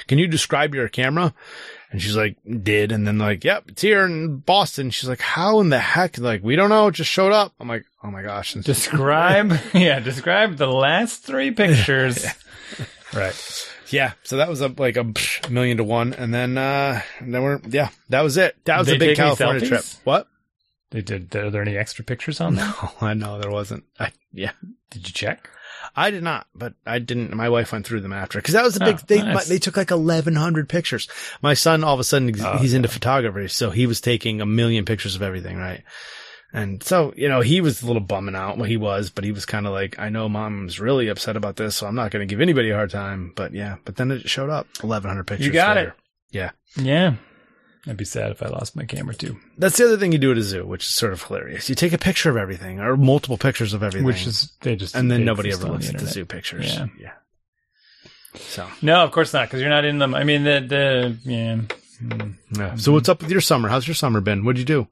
Can you describe your camera? And she's like, did. And then like, yep, it's here in Boston. She's like, how in the heck? Like, we don't know. It just showed up. I'm like, oh my gosh. Describe the last three pictures. Right. Yeah, so that was like a million to one, and then that was it. That was a big California trip. What? They did. Are there any extra pictures on that? No, I know there wasn't. Did you check? I did not, but I didn't. My wife went through them after because that was a big thing. Nice. They took like 1,100 pictures. My son, all of a sudden, he's into photography, so he was taking 1,000,000 pictures of everything, right? And so, you know, he was a little bumming out what he was, but he was kind of like, I know mom's really upset about this, so I'm not going to give anybody a hard time. But yeah, but then it showed up 1,100 pictures. You got later. It. Yeah. Yeah. I'd be sad if I lost my camera too. That's the other thing you do at a zoo, which is sort of hilarious. You take a picture of everything or multiple pictures of everything, and then nobody ever looks at the zoo pictures. Yeah. Yeah. So. No, of course not. Cause you're not in them. I mean, yeah. Yeah. So what's up with your summer? How's your summer been? What'd you do?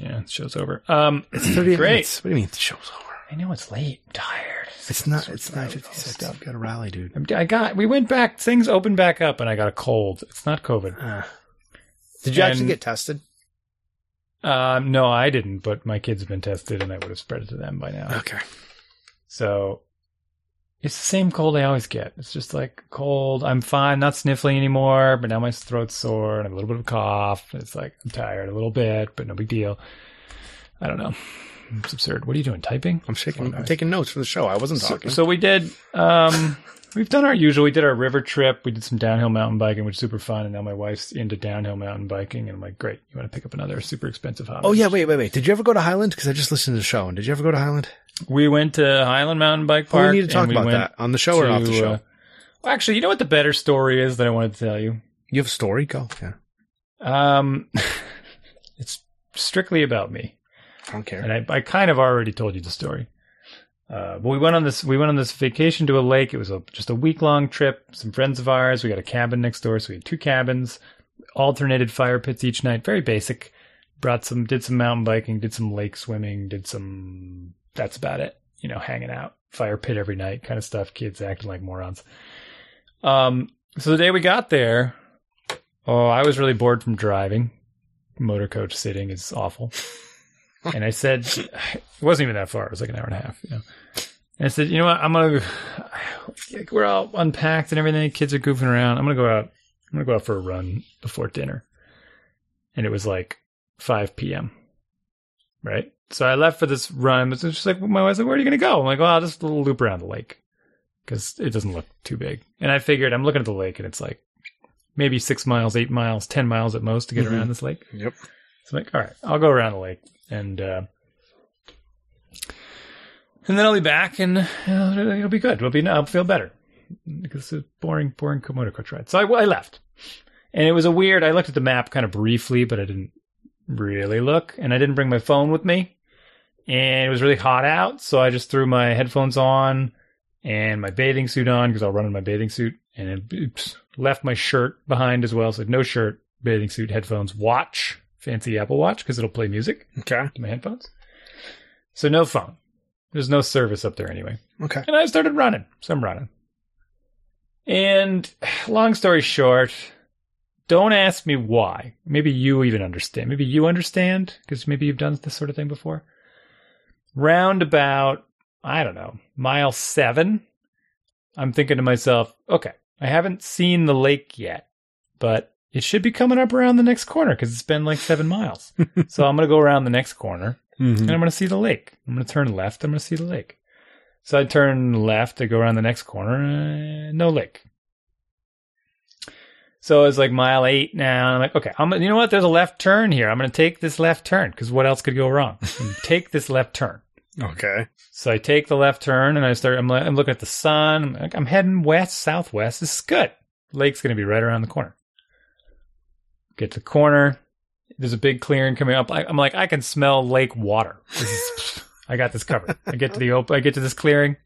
Yeah, the show's over. It's 38 great. Minutes. What do you mean the show's over? I know it's late. I'm tired. It's 9:56. I've got a rally, dude. We went back. Things opened back up, and I got a cold. It's not COVID. Did you actually get tested? No, I didn't. But my kids have been tested, and I would have spread it to them by now. Okay. So. It's the same cold I always get. It's just like cold. I'm fine, not sniffling anymore, but now my throat's sore and I have a little bit of a cough. It's like I'm tired a little bit, but no big deal. I don't know. It's absurd. What are you doing? Typing? I'm taking notes for the show. I wasn't talking. So we did. We've done our usual. We did our river trip. We did some downhill mountain biking, which is super fun. And now my wife's into downhill mountain biking, and I'm like, great. You want to pick up another super expensive hobby? Oh yeah, wait. Did you ever go to Highland? Because I just listened to the show. And did you ever go to Highland? We went to Highland Mountain Bike Park. We need to talk about that on the show or off the show. Well, actually, you know what the better story is that I wanted to tell you? You have a story? Go. Yeah. It's strictly about me. I don't care. And I kind of already told you the story. But we went on this vacation to a lake. It was just a week-long trip. Some friends of ours. We got a cabin next door. So we had two cabins, alternated fire pits each night. Very basic. did some mountain biking, did some lake swimming, that's about it. You know, hanging out, fire pit every night kind of stuff. Kids acting like morons. So the day we got there, I was really bored from driving. Motor coach sitting is awful. And I said, it wasn't even that far. It was like an hour and a half. You know? And I said, you know what? We're all unpacked and everything. Kids are goofing around. I'm going to go out for a run before dinner. And it was like 5 p.m. Right? So I left for this run. But it's just like, my wife's like, where are you going to go? I'm like, well, I'll just loop around the lake because it doesn't look too big. And I figured, I'm looking at the lake and it's like maybe 6 miles, 8 miles, 10 miles at most to get around this lake. Yep. So I'm like, all right, I'll go around the lake. And then I'll be back and it'll be good. I'll feel better because it's a boring motorcoach ride. So I left. And it was I looked at the map kind of briefly, but I didn't really look. And I didn't bring my phone with me. And it was really hot out, so I just threw my headphones on and my bathing suit on because I'll run in my bathing suit. And left my shirt behind as well. So no shirt, bathing suit, headphones, watch, fancy Apple Watch because it'll play music. Okay. To my headphones. So no phone. There's no service up there anyway. Okay. And I started running. So I'm running. And long story short, don't ask me why. Maybe you even understand. Maybe you understand because maybe you've done this sort of thing before. Round about, I don't know, mile 7, I'm thinking to myself, okay, I haven't seen the lake yet, but it should be coming up around the next corner because it's been like 7 miles. So I'm going to go around the next corner and I'm going to see the lake. I'm going to turn left. I'm going to see the lake. So I turn left. I go around the next corner. No lake. So it's like mile 8 now. And I'm like, okay, you know what? There's a left turn here. I'm going to take this left turn because what else could go wrong? Take this left turn. Okay. So I take the left turn and I'm looking at the sun. I'm heading west, southwest. This is good. Lake's going to be right around the corner. Get to the corner. There's a big clearing coming up. I'm like, I can smell lake water. I got this covered. I get to this clearing.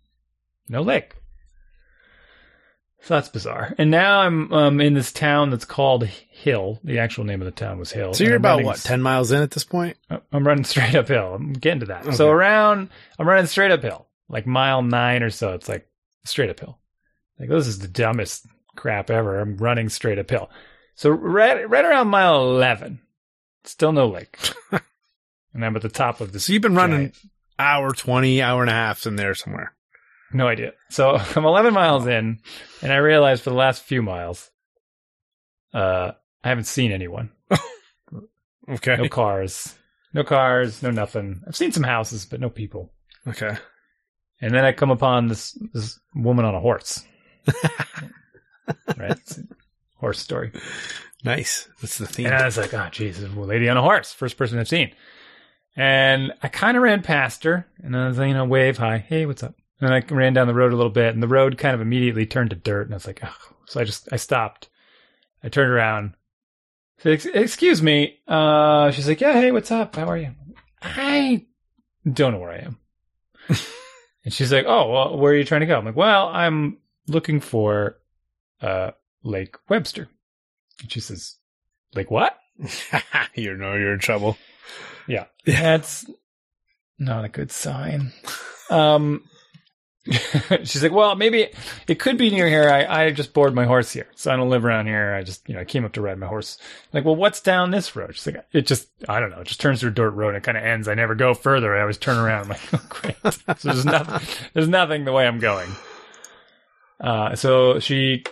No lake. So that's bizarre. And now I'm in this town that's called Hill. The actual name of the town was Hill. So you're about, 10 miles in at this point? I'm running straight uphill. I'm getting to that. Okay. So I'm running straight uphill. Like mile 9 or so, it's like straight uphill. Like, this is the dumbest crap ever. I'm running straight uphill. So right around mile 11, still no lake. And I'm at the top of this. So you've been running hour 20, hour and a half in there somewhere. No idea. So I'm 11 miles in, and I realized for the last few miles, I haven't seen anyone. Okay. No cars, no nothing. I've seen some houses, but no people. Okay. And then I come upon this woman on a horse. Right? Horse story. Nice. That's the theme. And I was like, oh, geez, a lady on a horse. First person I've seen. And I kind of ran past her, and I was like, wave, hi. Hey, what's up? And I ran down the road a little bit, and the road kind of immediately turned to dirt, and I was like, oh. So I stopped. I turned around. I said, excuse me. She's like, yeah, hey, what's up? How are you? I don't know where I am. And she's like, oh, well, where are you trying to go? I'm like, well, I'm looking for Lake Webster. And she says, Lake what? You know you're in trouble. Yeah. That's not a good sign. She's like, well, maybe it could be near here. I just board my horse here. So I don't live around here. I just, I came up to ride my horse. I'm like, well, what's down this road? She's like, I don't know. It just turns through a dirt road and it kind of ends. I never go further. I always turn around. I'm like, oh, great. So there's nothing the way I'm going. So she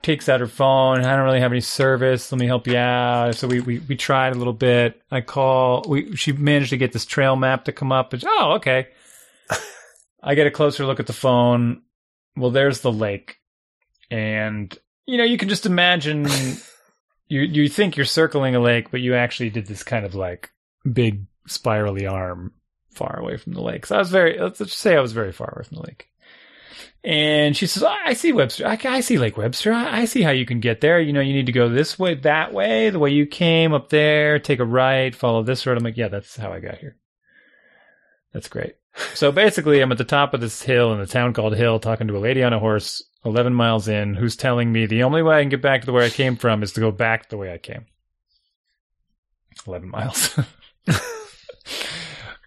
takes out her phone. I don't really have any service. Let me help you out. So we tried a little bit. She managed to get this trail map to come up. Oh, okay. I get a closer look at the phone. Well, there's the lake. And, you can just imagine you think you're circling a lake, but you actually did this kind of like big spirally arm far away from the lake. So let's just say I was very far away from the lake. And she says, I see Webster. I see Lake Webster. I see how you can get there. You need to go this way, that way, the way you came up there, take a right, follow this road. I'm like, yeah, that's how I got here. That's great. So basically, I'm at the top of this hill in a town called Hill talking to a lady on a horse 11 miles in who's telling me the only way I can get back to the way I came from is to go back the way I came. 11 miles.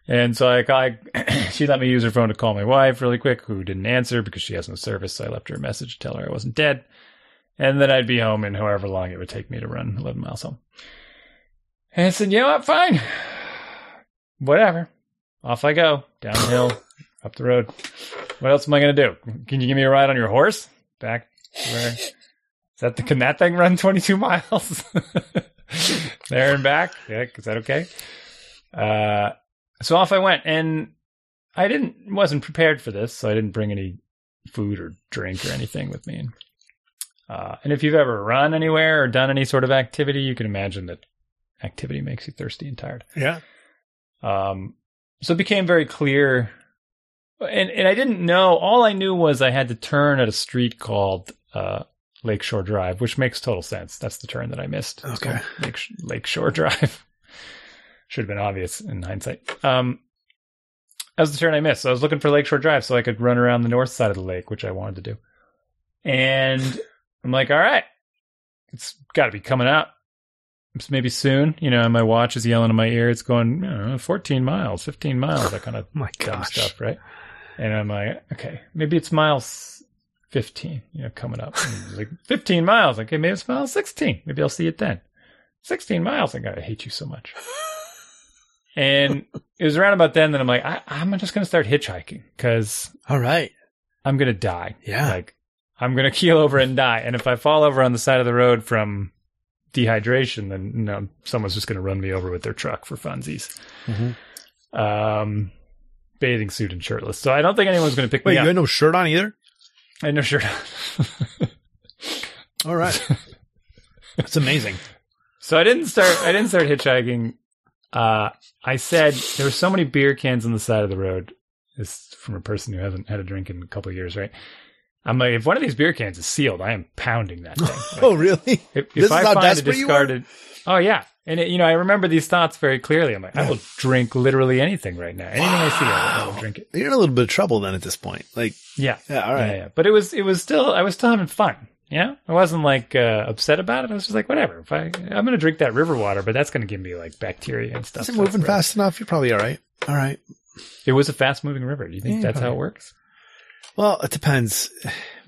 And so she let me use her phone to call my wife really quick, who didn't answer because she has no service. So I left her a message to tell her I wasn't dead. And then I'd be home in however long it would take me to run 11 miles home. And I said, you know what? Fine. Whatever. Off I go. Downhill, up the road. What else am I going to do? Can you give me a ride on your horse? Back to where? Can that thing run 22 miles? There and back? Yeah, is that okay? So off I went, and I wasn't prepared for this, so I didn't bring any food or drink or anything with me. And if you've ever run anywhere or done any sort of activity, you can imagine that activity makes you thirsty and tired. Yeah. So it became very clear, and I didn't know. All I knew was I had to turn at a street called Lakeshore Drive, which makes total sense. That's the turn that I missed. Okay. Lakeshore Drive. Should have been obvious in hindsight. That was the turn I missed. So I was looking for Lakeshore Drive so I could run around the north side of the lake, which I wanted to do. And I'm like, all right, it's got to be coming out. It's maybe soon, and my watch is yelling in my ear. It's going 14 miles, 15 miles, that kind of dumb stuff, right? And I'm like, okay, maybe it's miles 15, coming up. Like 15 miles, okay, maybe it's miles 16. Maybe I'll see it then. 16 miles, I hate you so much. And it was around about then that I'm like, I'm just going to start hitchhiking because all right, I'm going to die. Yeah, I'm going to keel over and die. And if I fall over on the side of the road from dehydration, then someone's just going to run me over with their truck for funsies. Mm-hmm. Bathing suit and shirtless. So I don't think anyone's going to pick me up. Wait, you had no shirt on either? I had no shirt on. All right. That's amazing. So I didn't start hitchhiking. I said there were so many beer cans on the side of the road. This is from a person who hasn't had a drink in a couple of years, right? I'm like, if one of these beer cans is sealed, I am pounding that thing. Like, oh, really? If I find a discarded, oh yeah, and I remember these thoughts very clearly. I'm like, I will drink literally anything right now. Anything I see, I will drink it. You're in a little bit of trouble then at this point. Like, yeah, all right. Yeah. But it was still, I was still having fun. Yeah, I wasn't upset about it. I was just like, whatever. If I'm going to drink that river water, but that's going to give me bacteria and stuff. Is it moving fast enough? You're probably all right. All right. It was a fast moving river. Do you think that's how it works? Well, it depends.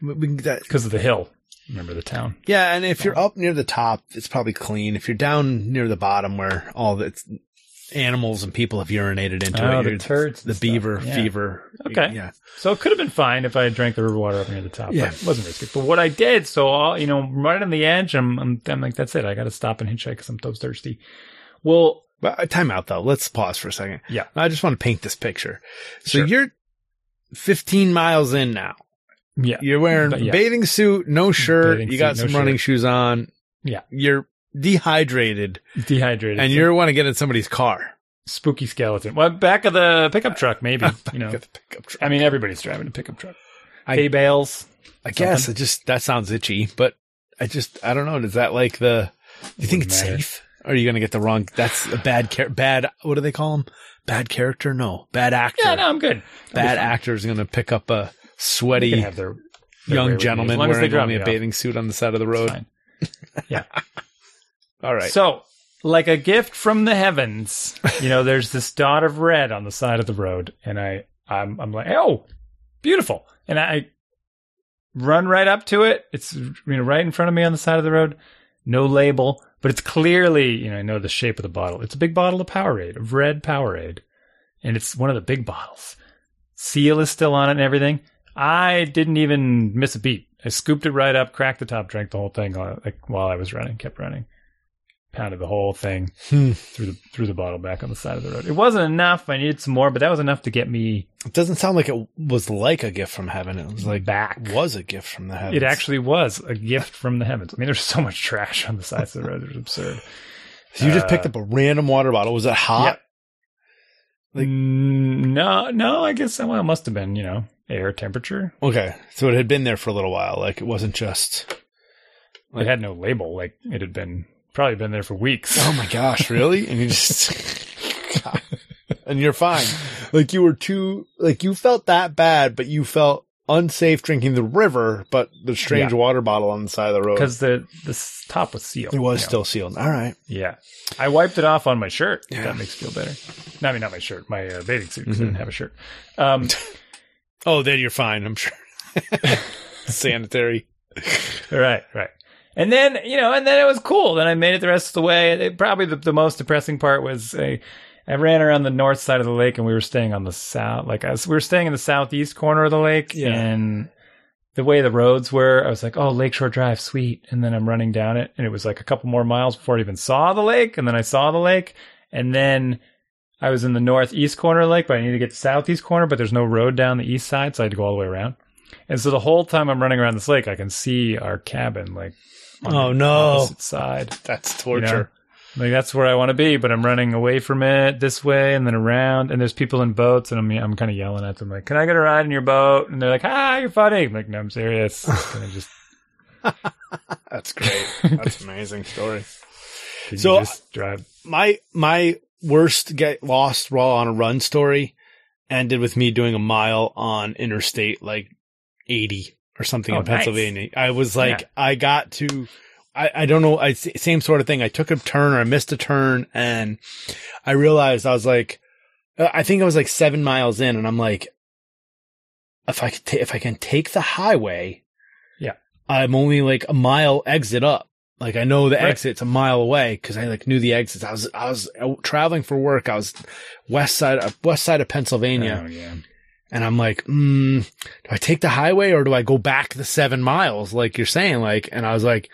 Because of the hill. Remember the town. Yeah, and if you're up near the top, it's probably clean. If you're down near the bottom where all the animals and people have urinated into the turds. The beaver fever. Okay. Yeah. So it could have been fine if I had drank the river water up near the top. Yeah. But it wasn't risky. But what I did, so right on the edge, I'm like, that's it. I got to stop and hitchhike because I'm so thirsty. Well. Time out, though. Let's pause for a second. Yeah. I just want to paint this picture. So you're 15 miles in now. Yeah. You're wearing a bathing suit, no shirt. You got some running shoes on. Yeah. You're dehydrated. And you want to get in somebody's car. Spooky skeleton. Well, back of the pickup truck, maybe. I mean, everybody's driving a pickup truck. Hay bales. I guess that sounds itchy, but I don't know. Is that do you think it's safe? Or are you going to get the wrong, that's a bad, what do they call them? Bad character? No. Bad actor. Yeah, no, I'm good. Bad actor is going to pick up a sweaty young gentleman wearing only a bathing suit on the side of the road. Yeah. All right. So, like a gift from the heavens, there's this dot of red on the side of the road, and I'm like, oh, beautiful. And I run right up to it. It's right in front of me on the side of the road. No label. But it's clearly, I know the shape of the bottle. It's a big bottle of Powerade, of red Powerade. And it's one of the big bottles. Seal is still on it and everything. I didn't even miss a beat. I scooped it right up, cracked the top, drank the whole thing while I was running, kept running. Pounded the whole thing through the bottle back on the side of the road. It wasn't enough. I needed some more, but that was enough to get me. It doesn't sound like it was like a gift from heaven. It was was a gift from the heavens. It actually was a gift from the heavens. I mean, there's so much trash on the sides of the road. It was absurd. So you just picked up a random water bottle. Was it hot? Yeah. No, I guess it must have been, air temperature. Okay. So it had been there for a little while. It wasn't just. It had no label. It had been. Probably been there for weeks. Oh my gosh, really? And you just and you're fine. You felt that bad, but you felt unsafe drinking the river, but the strange water bottle on the side of the road. Because the top was sealed. It was still sealed. All right. Yeah. I wiped it off on my shirt. Yeah. That makes me feel better. No, I mean, not my shirt. My bathing suit, because I didn't have a shirt. Oh, then you're fine, I'm sure. Sanitary. Right, right. And then, you know, and then it was cool. Then I made it the rest of the way. It, probably the most depressing part was I ran around the north side of the lake, and we were staying on the south. Like, we were staying in the southeast corner of the lake, and the way the roads were, I was like, "Oh, Lakeshore Drive, sweet." And then I'm running down it, and it was like a couple more miles before I even saw the lake. And then I saw the lake, and then I was in the northeast corner of the lake, but I needed to get to the southeast corner. But there's no road down the east side, so I had to go all the way around. And so the whole time I'm running around this lake, I can see our cabin, like, on the opposite side. That's torture. You know? Like, that's where I want to be, but I'm running away from it this way and then around. And there's people in boats, and I'm kind of yelling at them, like, "Can I get a ride in your boat?" And they're like, "Ah, you're funny." I'm like, "No, I'm serious." Just... That's great. That's an amazing story. So just drive. My worst get lost while on a run story ended with me doing a mile on Interstate, like 80 or something in Pennsylvania. Nice. I was like, I got to... I don't know. Same sort of thing. I took a turn, or I missed a turn, and I realized I was like, I think I was like 7 miles in, and I'm like, if I can take the highway, I'm only like a mile exit up. Like, I know the exit's a mile away because I like knew the exits. I was traveling for work. I was west side of Pennsylvania, and I'm like, do I take the highway or do I go back the 7 miles? Like you're saying, like, and I was like,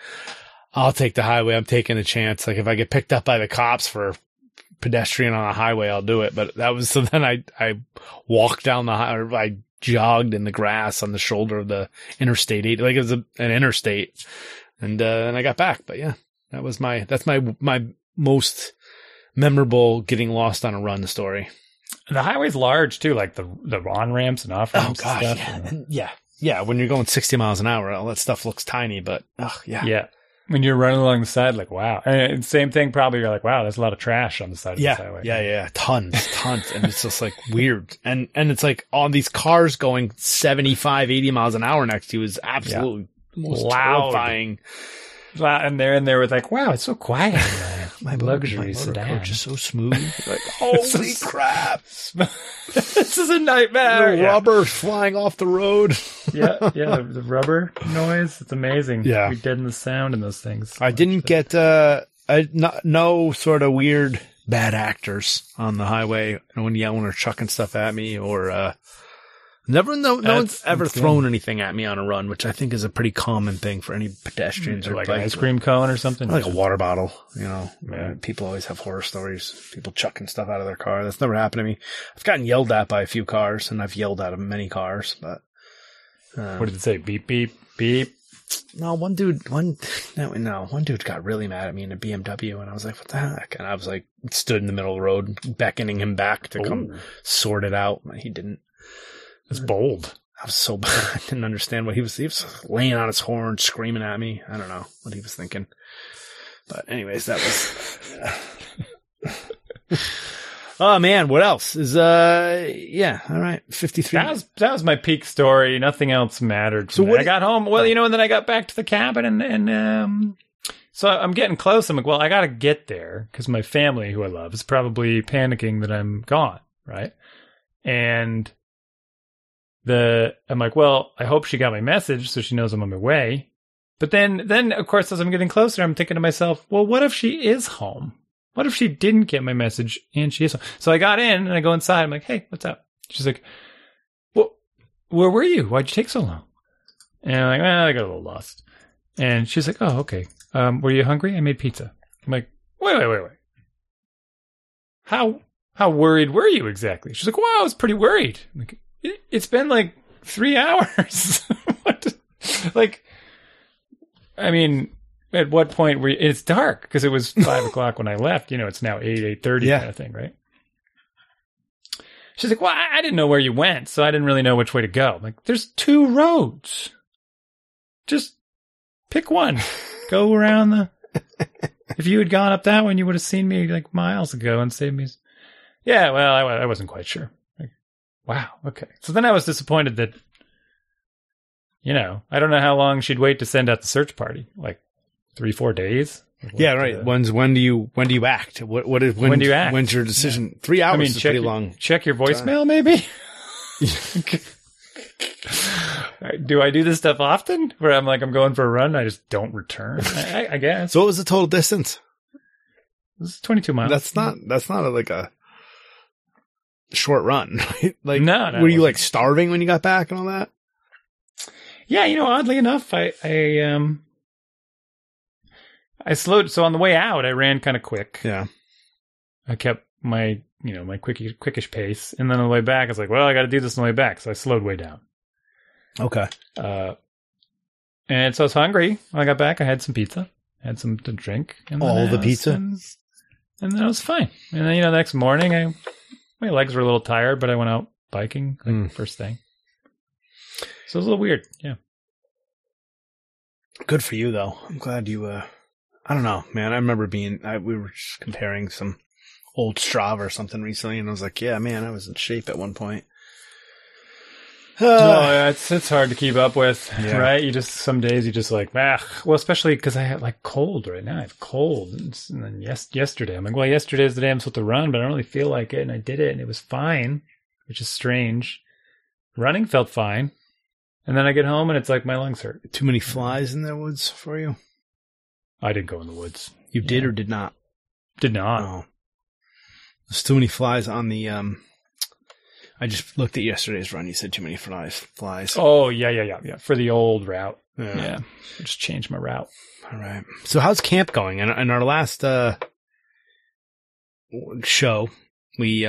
I'll take the highway. I'm taking a chance. Like, if I get picked up by the cops for pedestrian on a highway, I'll do it. But that was, so then I walked down the highway. I jogged in the grass on the shoulder of the Interstate 80. Like, it was an interstate, and I got back. But yeah, that's my most memorable getting lost on a run story. The highway's large too, like the on ramps and off ramps. Oh gosh, and stuff, yeah. You know? Yeah. When you're going 60 miles an hour, all that stuff looks tiny. But yeah. When you're running along the side, like, wow. And same thing, probably you're like, wow, there's a lot of trash on the side of the highway. Yeah. Tons. And it's just like weird. And it's like all these cars going 75, 80 miles an hour next to you is absolutely terrifying. Loud. And they're in there with like, wow, it's so quiet. My luxury sedan is so smooth. Like, holy crap. This is a nightmare. The rubber flying off the road. The rubber noise. It's amazing. Yeah. We deaden the sound in those things. I didn't get no sort of weird bad actors on the highway. No one yelling or chucking stuff at me, or no one's ever thrown anything at me on a run, which I think is a pretty common thing for any pedestrians. Or like an ice cream cone or something. Like a water bottle, you know. Yeah. People always have horror stories. People chucking stuff out of their car. That's never happened to me. I've gotten yelled at by a few cars, and I've yelled at many cars. But what did it say? Beep, beep, beep. No, one dude got really mad at me in a BMW, and I was like, what the heck? And I was like, stood in the middle of the road, beckoning him back to come sort it out. He didn't. It's bold. I was so bad. I didn't understand what he was laying on his horn, screaming at me. I don't know what he was thinking. But anyways, that was Oh man, what else? Is all right. 53. That was my peak story. Nothing else mattered. So I got home, and then I got back to the cabin, and so I'm getting close. I'm like, well, I gotta get there because my family, who I love, is probably panicking that I'm gone, right? And I'm like, well, I hope she got my message so she knows I'm on my way. But then of course, as I'm getting closer, I'm thinking to myself, well, what if she is home? What if she didn't get my message and she is home? So I got in and I go inside. I'm like, hey, what's up? She's like, well, where were you? Why'd you take so long? And I'm like, I got a little lost. And she's like, oh, okay. Were you hungry? I made pizza. I'm like, wait. How worried were you exactly? She's like, well, I was pretty worried. I'm like, it's been like 3 hours. Like, I mean, at what point were you? It's dark because it was 5 o'clock when I left. You know, it's now 8:30 kind of thing, right? She's like, well, I didn't know where you went, so I didn't really know which way to go. I'm like, there's 2 roads. Just pick one. Go around the... If you had gone up that one, you would have seen me like miles ago and saved me. Yeah, well, I wasn't quite sure. Wow. Okay. So then I was disappointed that you know, I don't know how long she'd wait to send out the search party. Like 3-4 days. Yeah, right. When do you act? When do you act? When's your decision? Yeah. 3 hours is pretty long. Check your voicemail, maybe. Do I do this stuff often? Where I'm like, I'm going for a run, I just don't return. I guess. So what was the total distance? It was 22 miles. That's not like a short run, right? Like, no, were you like starving when you got back and all that? Yeah, you know, oddly enough, I slowed. So on the way out, I ran kind of quick. Yeah. I kept my, you know, my quickish pace. And then on the way back, I was like, well, I got to do this on the way back. So I slowed way down. Okay. And so I was hungry. When I got back, I had some pizza, had some to drink. And all the pizza? And then I was fine. And then, you know, the next morning, my legs were a little tired, but I went out biking first thing. So it was a little weird. Yeah. Good for you, though. I'm glad you, I don't know, man. I remember we were just comparing some old Strava or something recently, and I was like, yeah, man, I was in shape at one point. It's hard to keep up with, right? You just, some days you just like, well, especially because I had like cold right now. I have cold. And then yesterday, I'm like, well, yesterday is the day I'm supposed to run, but I don't really feel like it. And I did it, and it was fine, which is strange. Running felt fine. And then I get home, and it's like my lungs hurt. Too many flies in the woods for you? I didn't go in the woods. You did or did not? Did not. No. There's too many flies on the... I just looked at yesterday's run. You said too many flies. Oh, yeah. For the old route. Yeah. I just changed my route. All right. So how's camp going? In our last show, we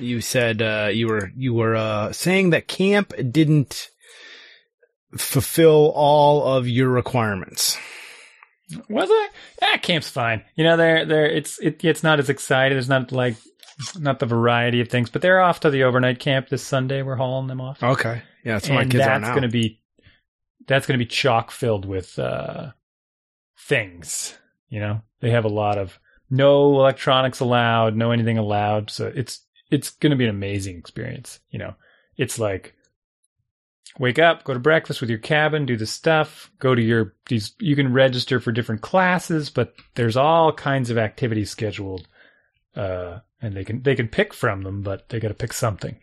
you said you were saying that camp didn't fulfill all of your requirements. Was I? Camp's fine. You know, it's not as exciting. There's not the variety of things, but they're off to the overnight camp this Sunday. We're hauling them off. Okay. Yeah. That's where my kids are now. That's going to be chock filled with, things, you know, they have a lot of no electronics allowed, no anything allowed. So it's going to be an amazing experience. You know, it's like, wake up, go to breakfast with your cabin, do the stuff, go to you can register for different classes, but there's all kinds of activities scheduled. And they can pick from them, but they got to pick something.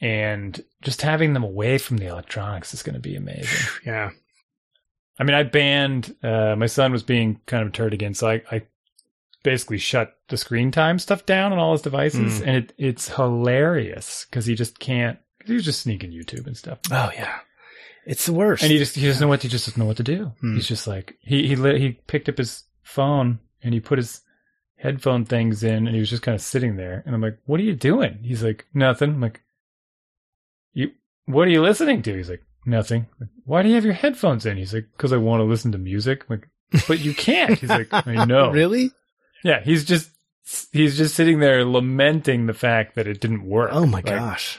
And just having them away from the electronics is going to be amazing. Yeah. I mean, I banned, my son was being kind of a turd again. So I basically shut the screen time stuff down on all his devices. And it's hilarious because he just can't. He was just sneaking YouTube and stuff. Oh yeah, it's the worst. And he just doesn't know what to do. Hmm. He's just like he picked up his phone and he put his headphone things in and he was just kind of sitting there. And I'm like, "What are you doing?" He's like, "Nothing." I'm like, what are you listening to?" He's like, "Nothing." I'm like, "Why do you have your headphones in?" He's like, "Because I want to listen to music." I'm like, "But you can't." He's like, "I know." Really? Yeah. He's just sitting there lamenting the fact that it didn't work. Oh my gosh.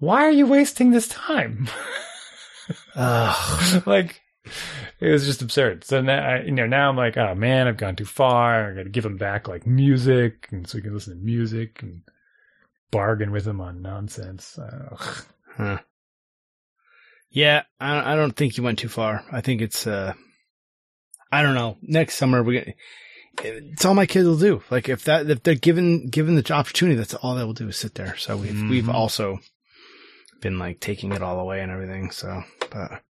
Why are you wasting this time? Like, it was just absurd. So now I'm like, oh man, I've gone too far. I got to give him back like music, and so we can listen to music and bargain with him on nonsense. Huh. Yeah, I don't think you went too far. I think it's, I don't know. Next summer it's all my kids will do. Like if they're given the opportunity, that's all they will do is sit there. So we've also been like taking it all away and everything. So, but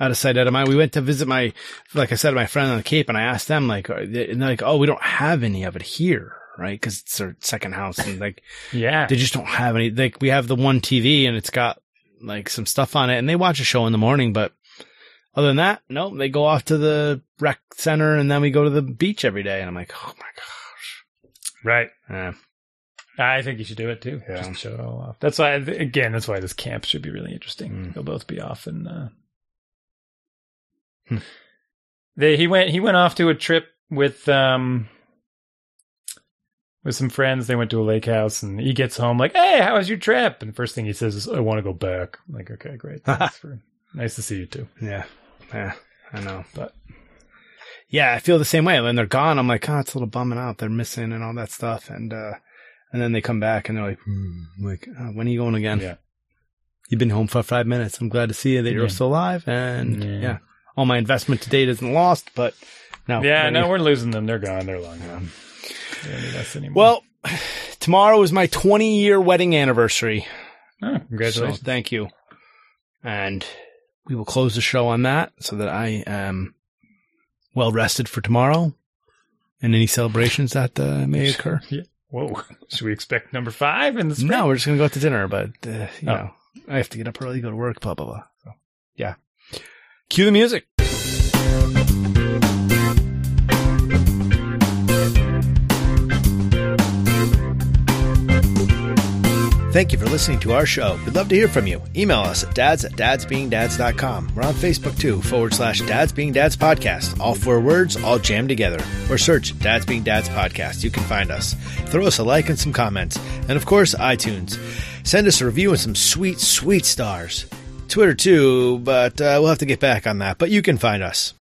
out of sight, out of mind. We went to visit my friend on the Cape, and I asked them and they're like, "Oh, we don't have any of it here." Right. Cause it's their second house. And like, yeah, they just don't have any, like we have the one TV and it's got like some stuff on it and they watch a show in the morning. But other than that, no, they go off to the rec center and then we go to the beach every day. And I'm like, oh my gosh. Right. Yeah. I think you should do it too. Yeah. Just show it all off. That's why this camp should be really interesting. They'll both be off, and he went off to a trip with some friends. They went to a lake house, and he gets home like, "Hey, how was your trip?" And the first thing he says is, "I want to go back." I'm like, okay, great. Thanks nice to see you too. Yeah, I know, but. Yeah, I feel the same way. When they're gone, I'm like, oh, it's a little bumming out. They're missing and all that stuff, and then they come back and they're like, when are you going again? Yeah. You've been home for 5 minutes. I'm glad to see you that you're still alive. And all my investment to date isn't lost, but no. Yeah, no, we're losing them. They're gone. They're long gone. They don't need us anymore. Well, tomorrow is my 20-year wedding anniversary. Oh, congratulations. So thank you. And we will close the show on that so that I am well rested for tomorrow and any celebrations that may occur. Yeah. Whoa. Should we expect number 5 in the spring? No, we're just going to go out to dinner, but you know, I have to get up early, go to work, blah, blah, blah. So, yeah. Cue the music. Thank you for listening to our show. We'd love to hear from you. Email us at dads@dadsbeingdads.com. We're on Facebook too, /Dads Being Dads Podcast. All 4 words, all jammed together. Or search Dads Being Dads Podcast. You can find us. Throw us a like and some comments. And of course, iTunes. Send us a review and some sweet, sweet stars. Twitter too, but we'll have to get back on that. But you can find us.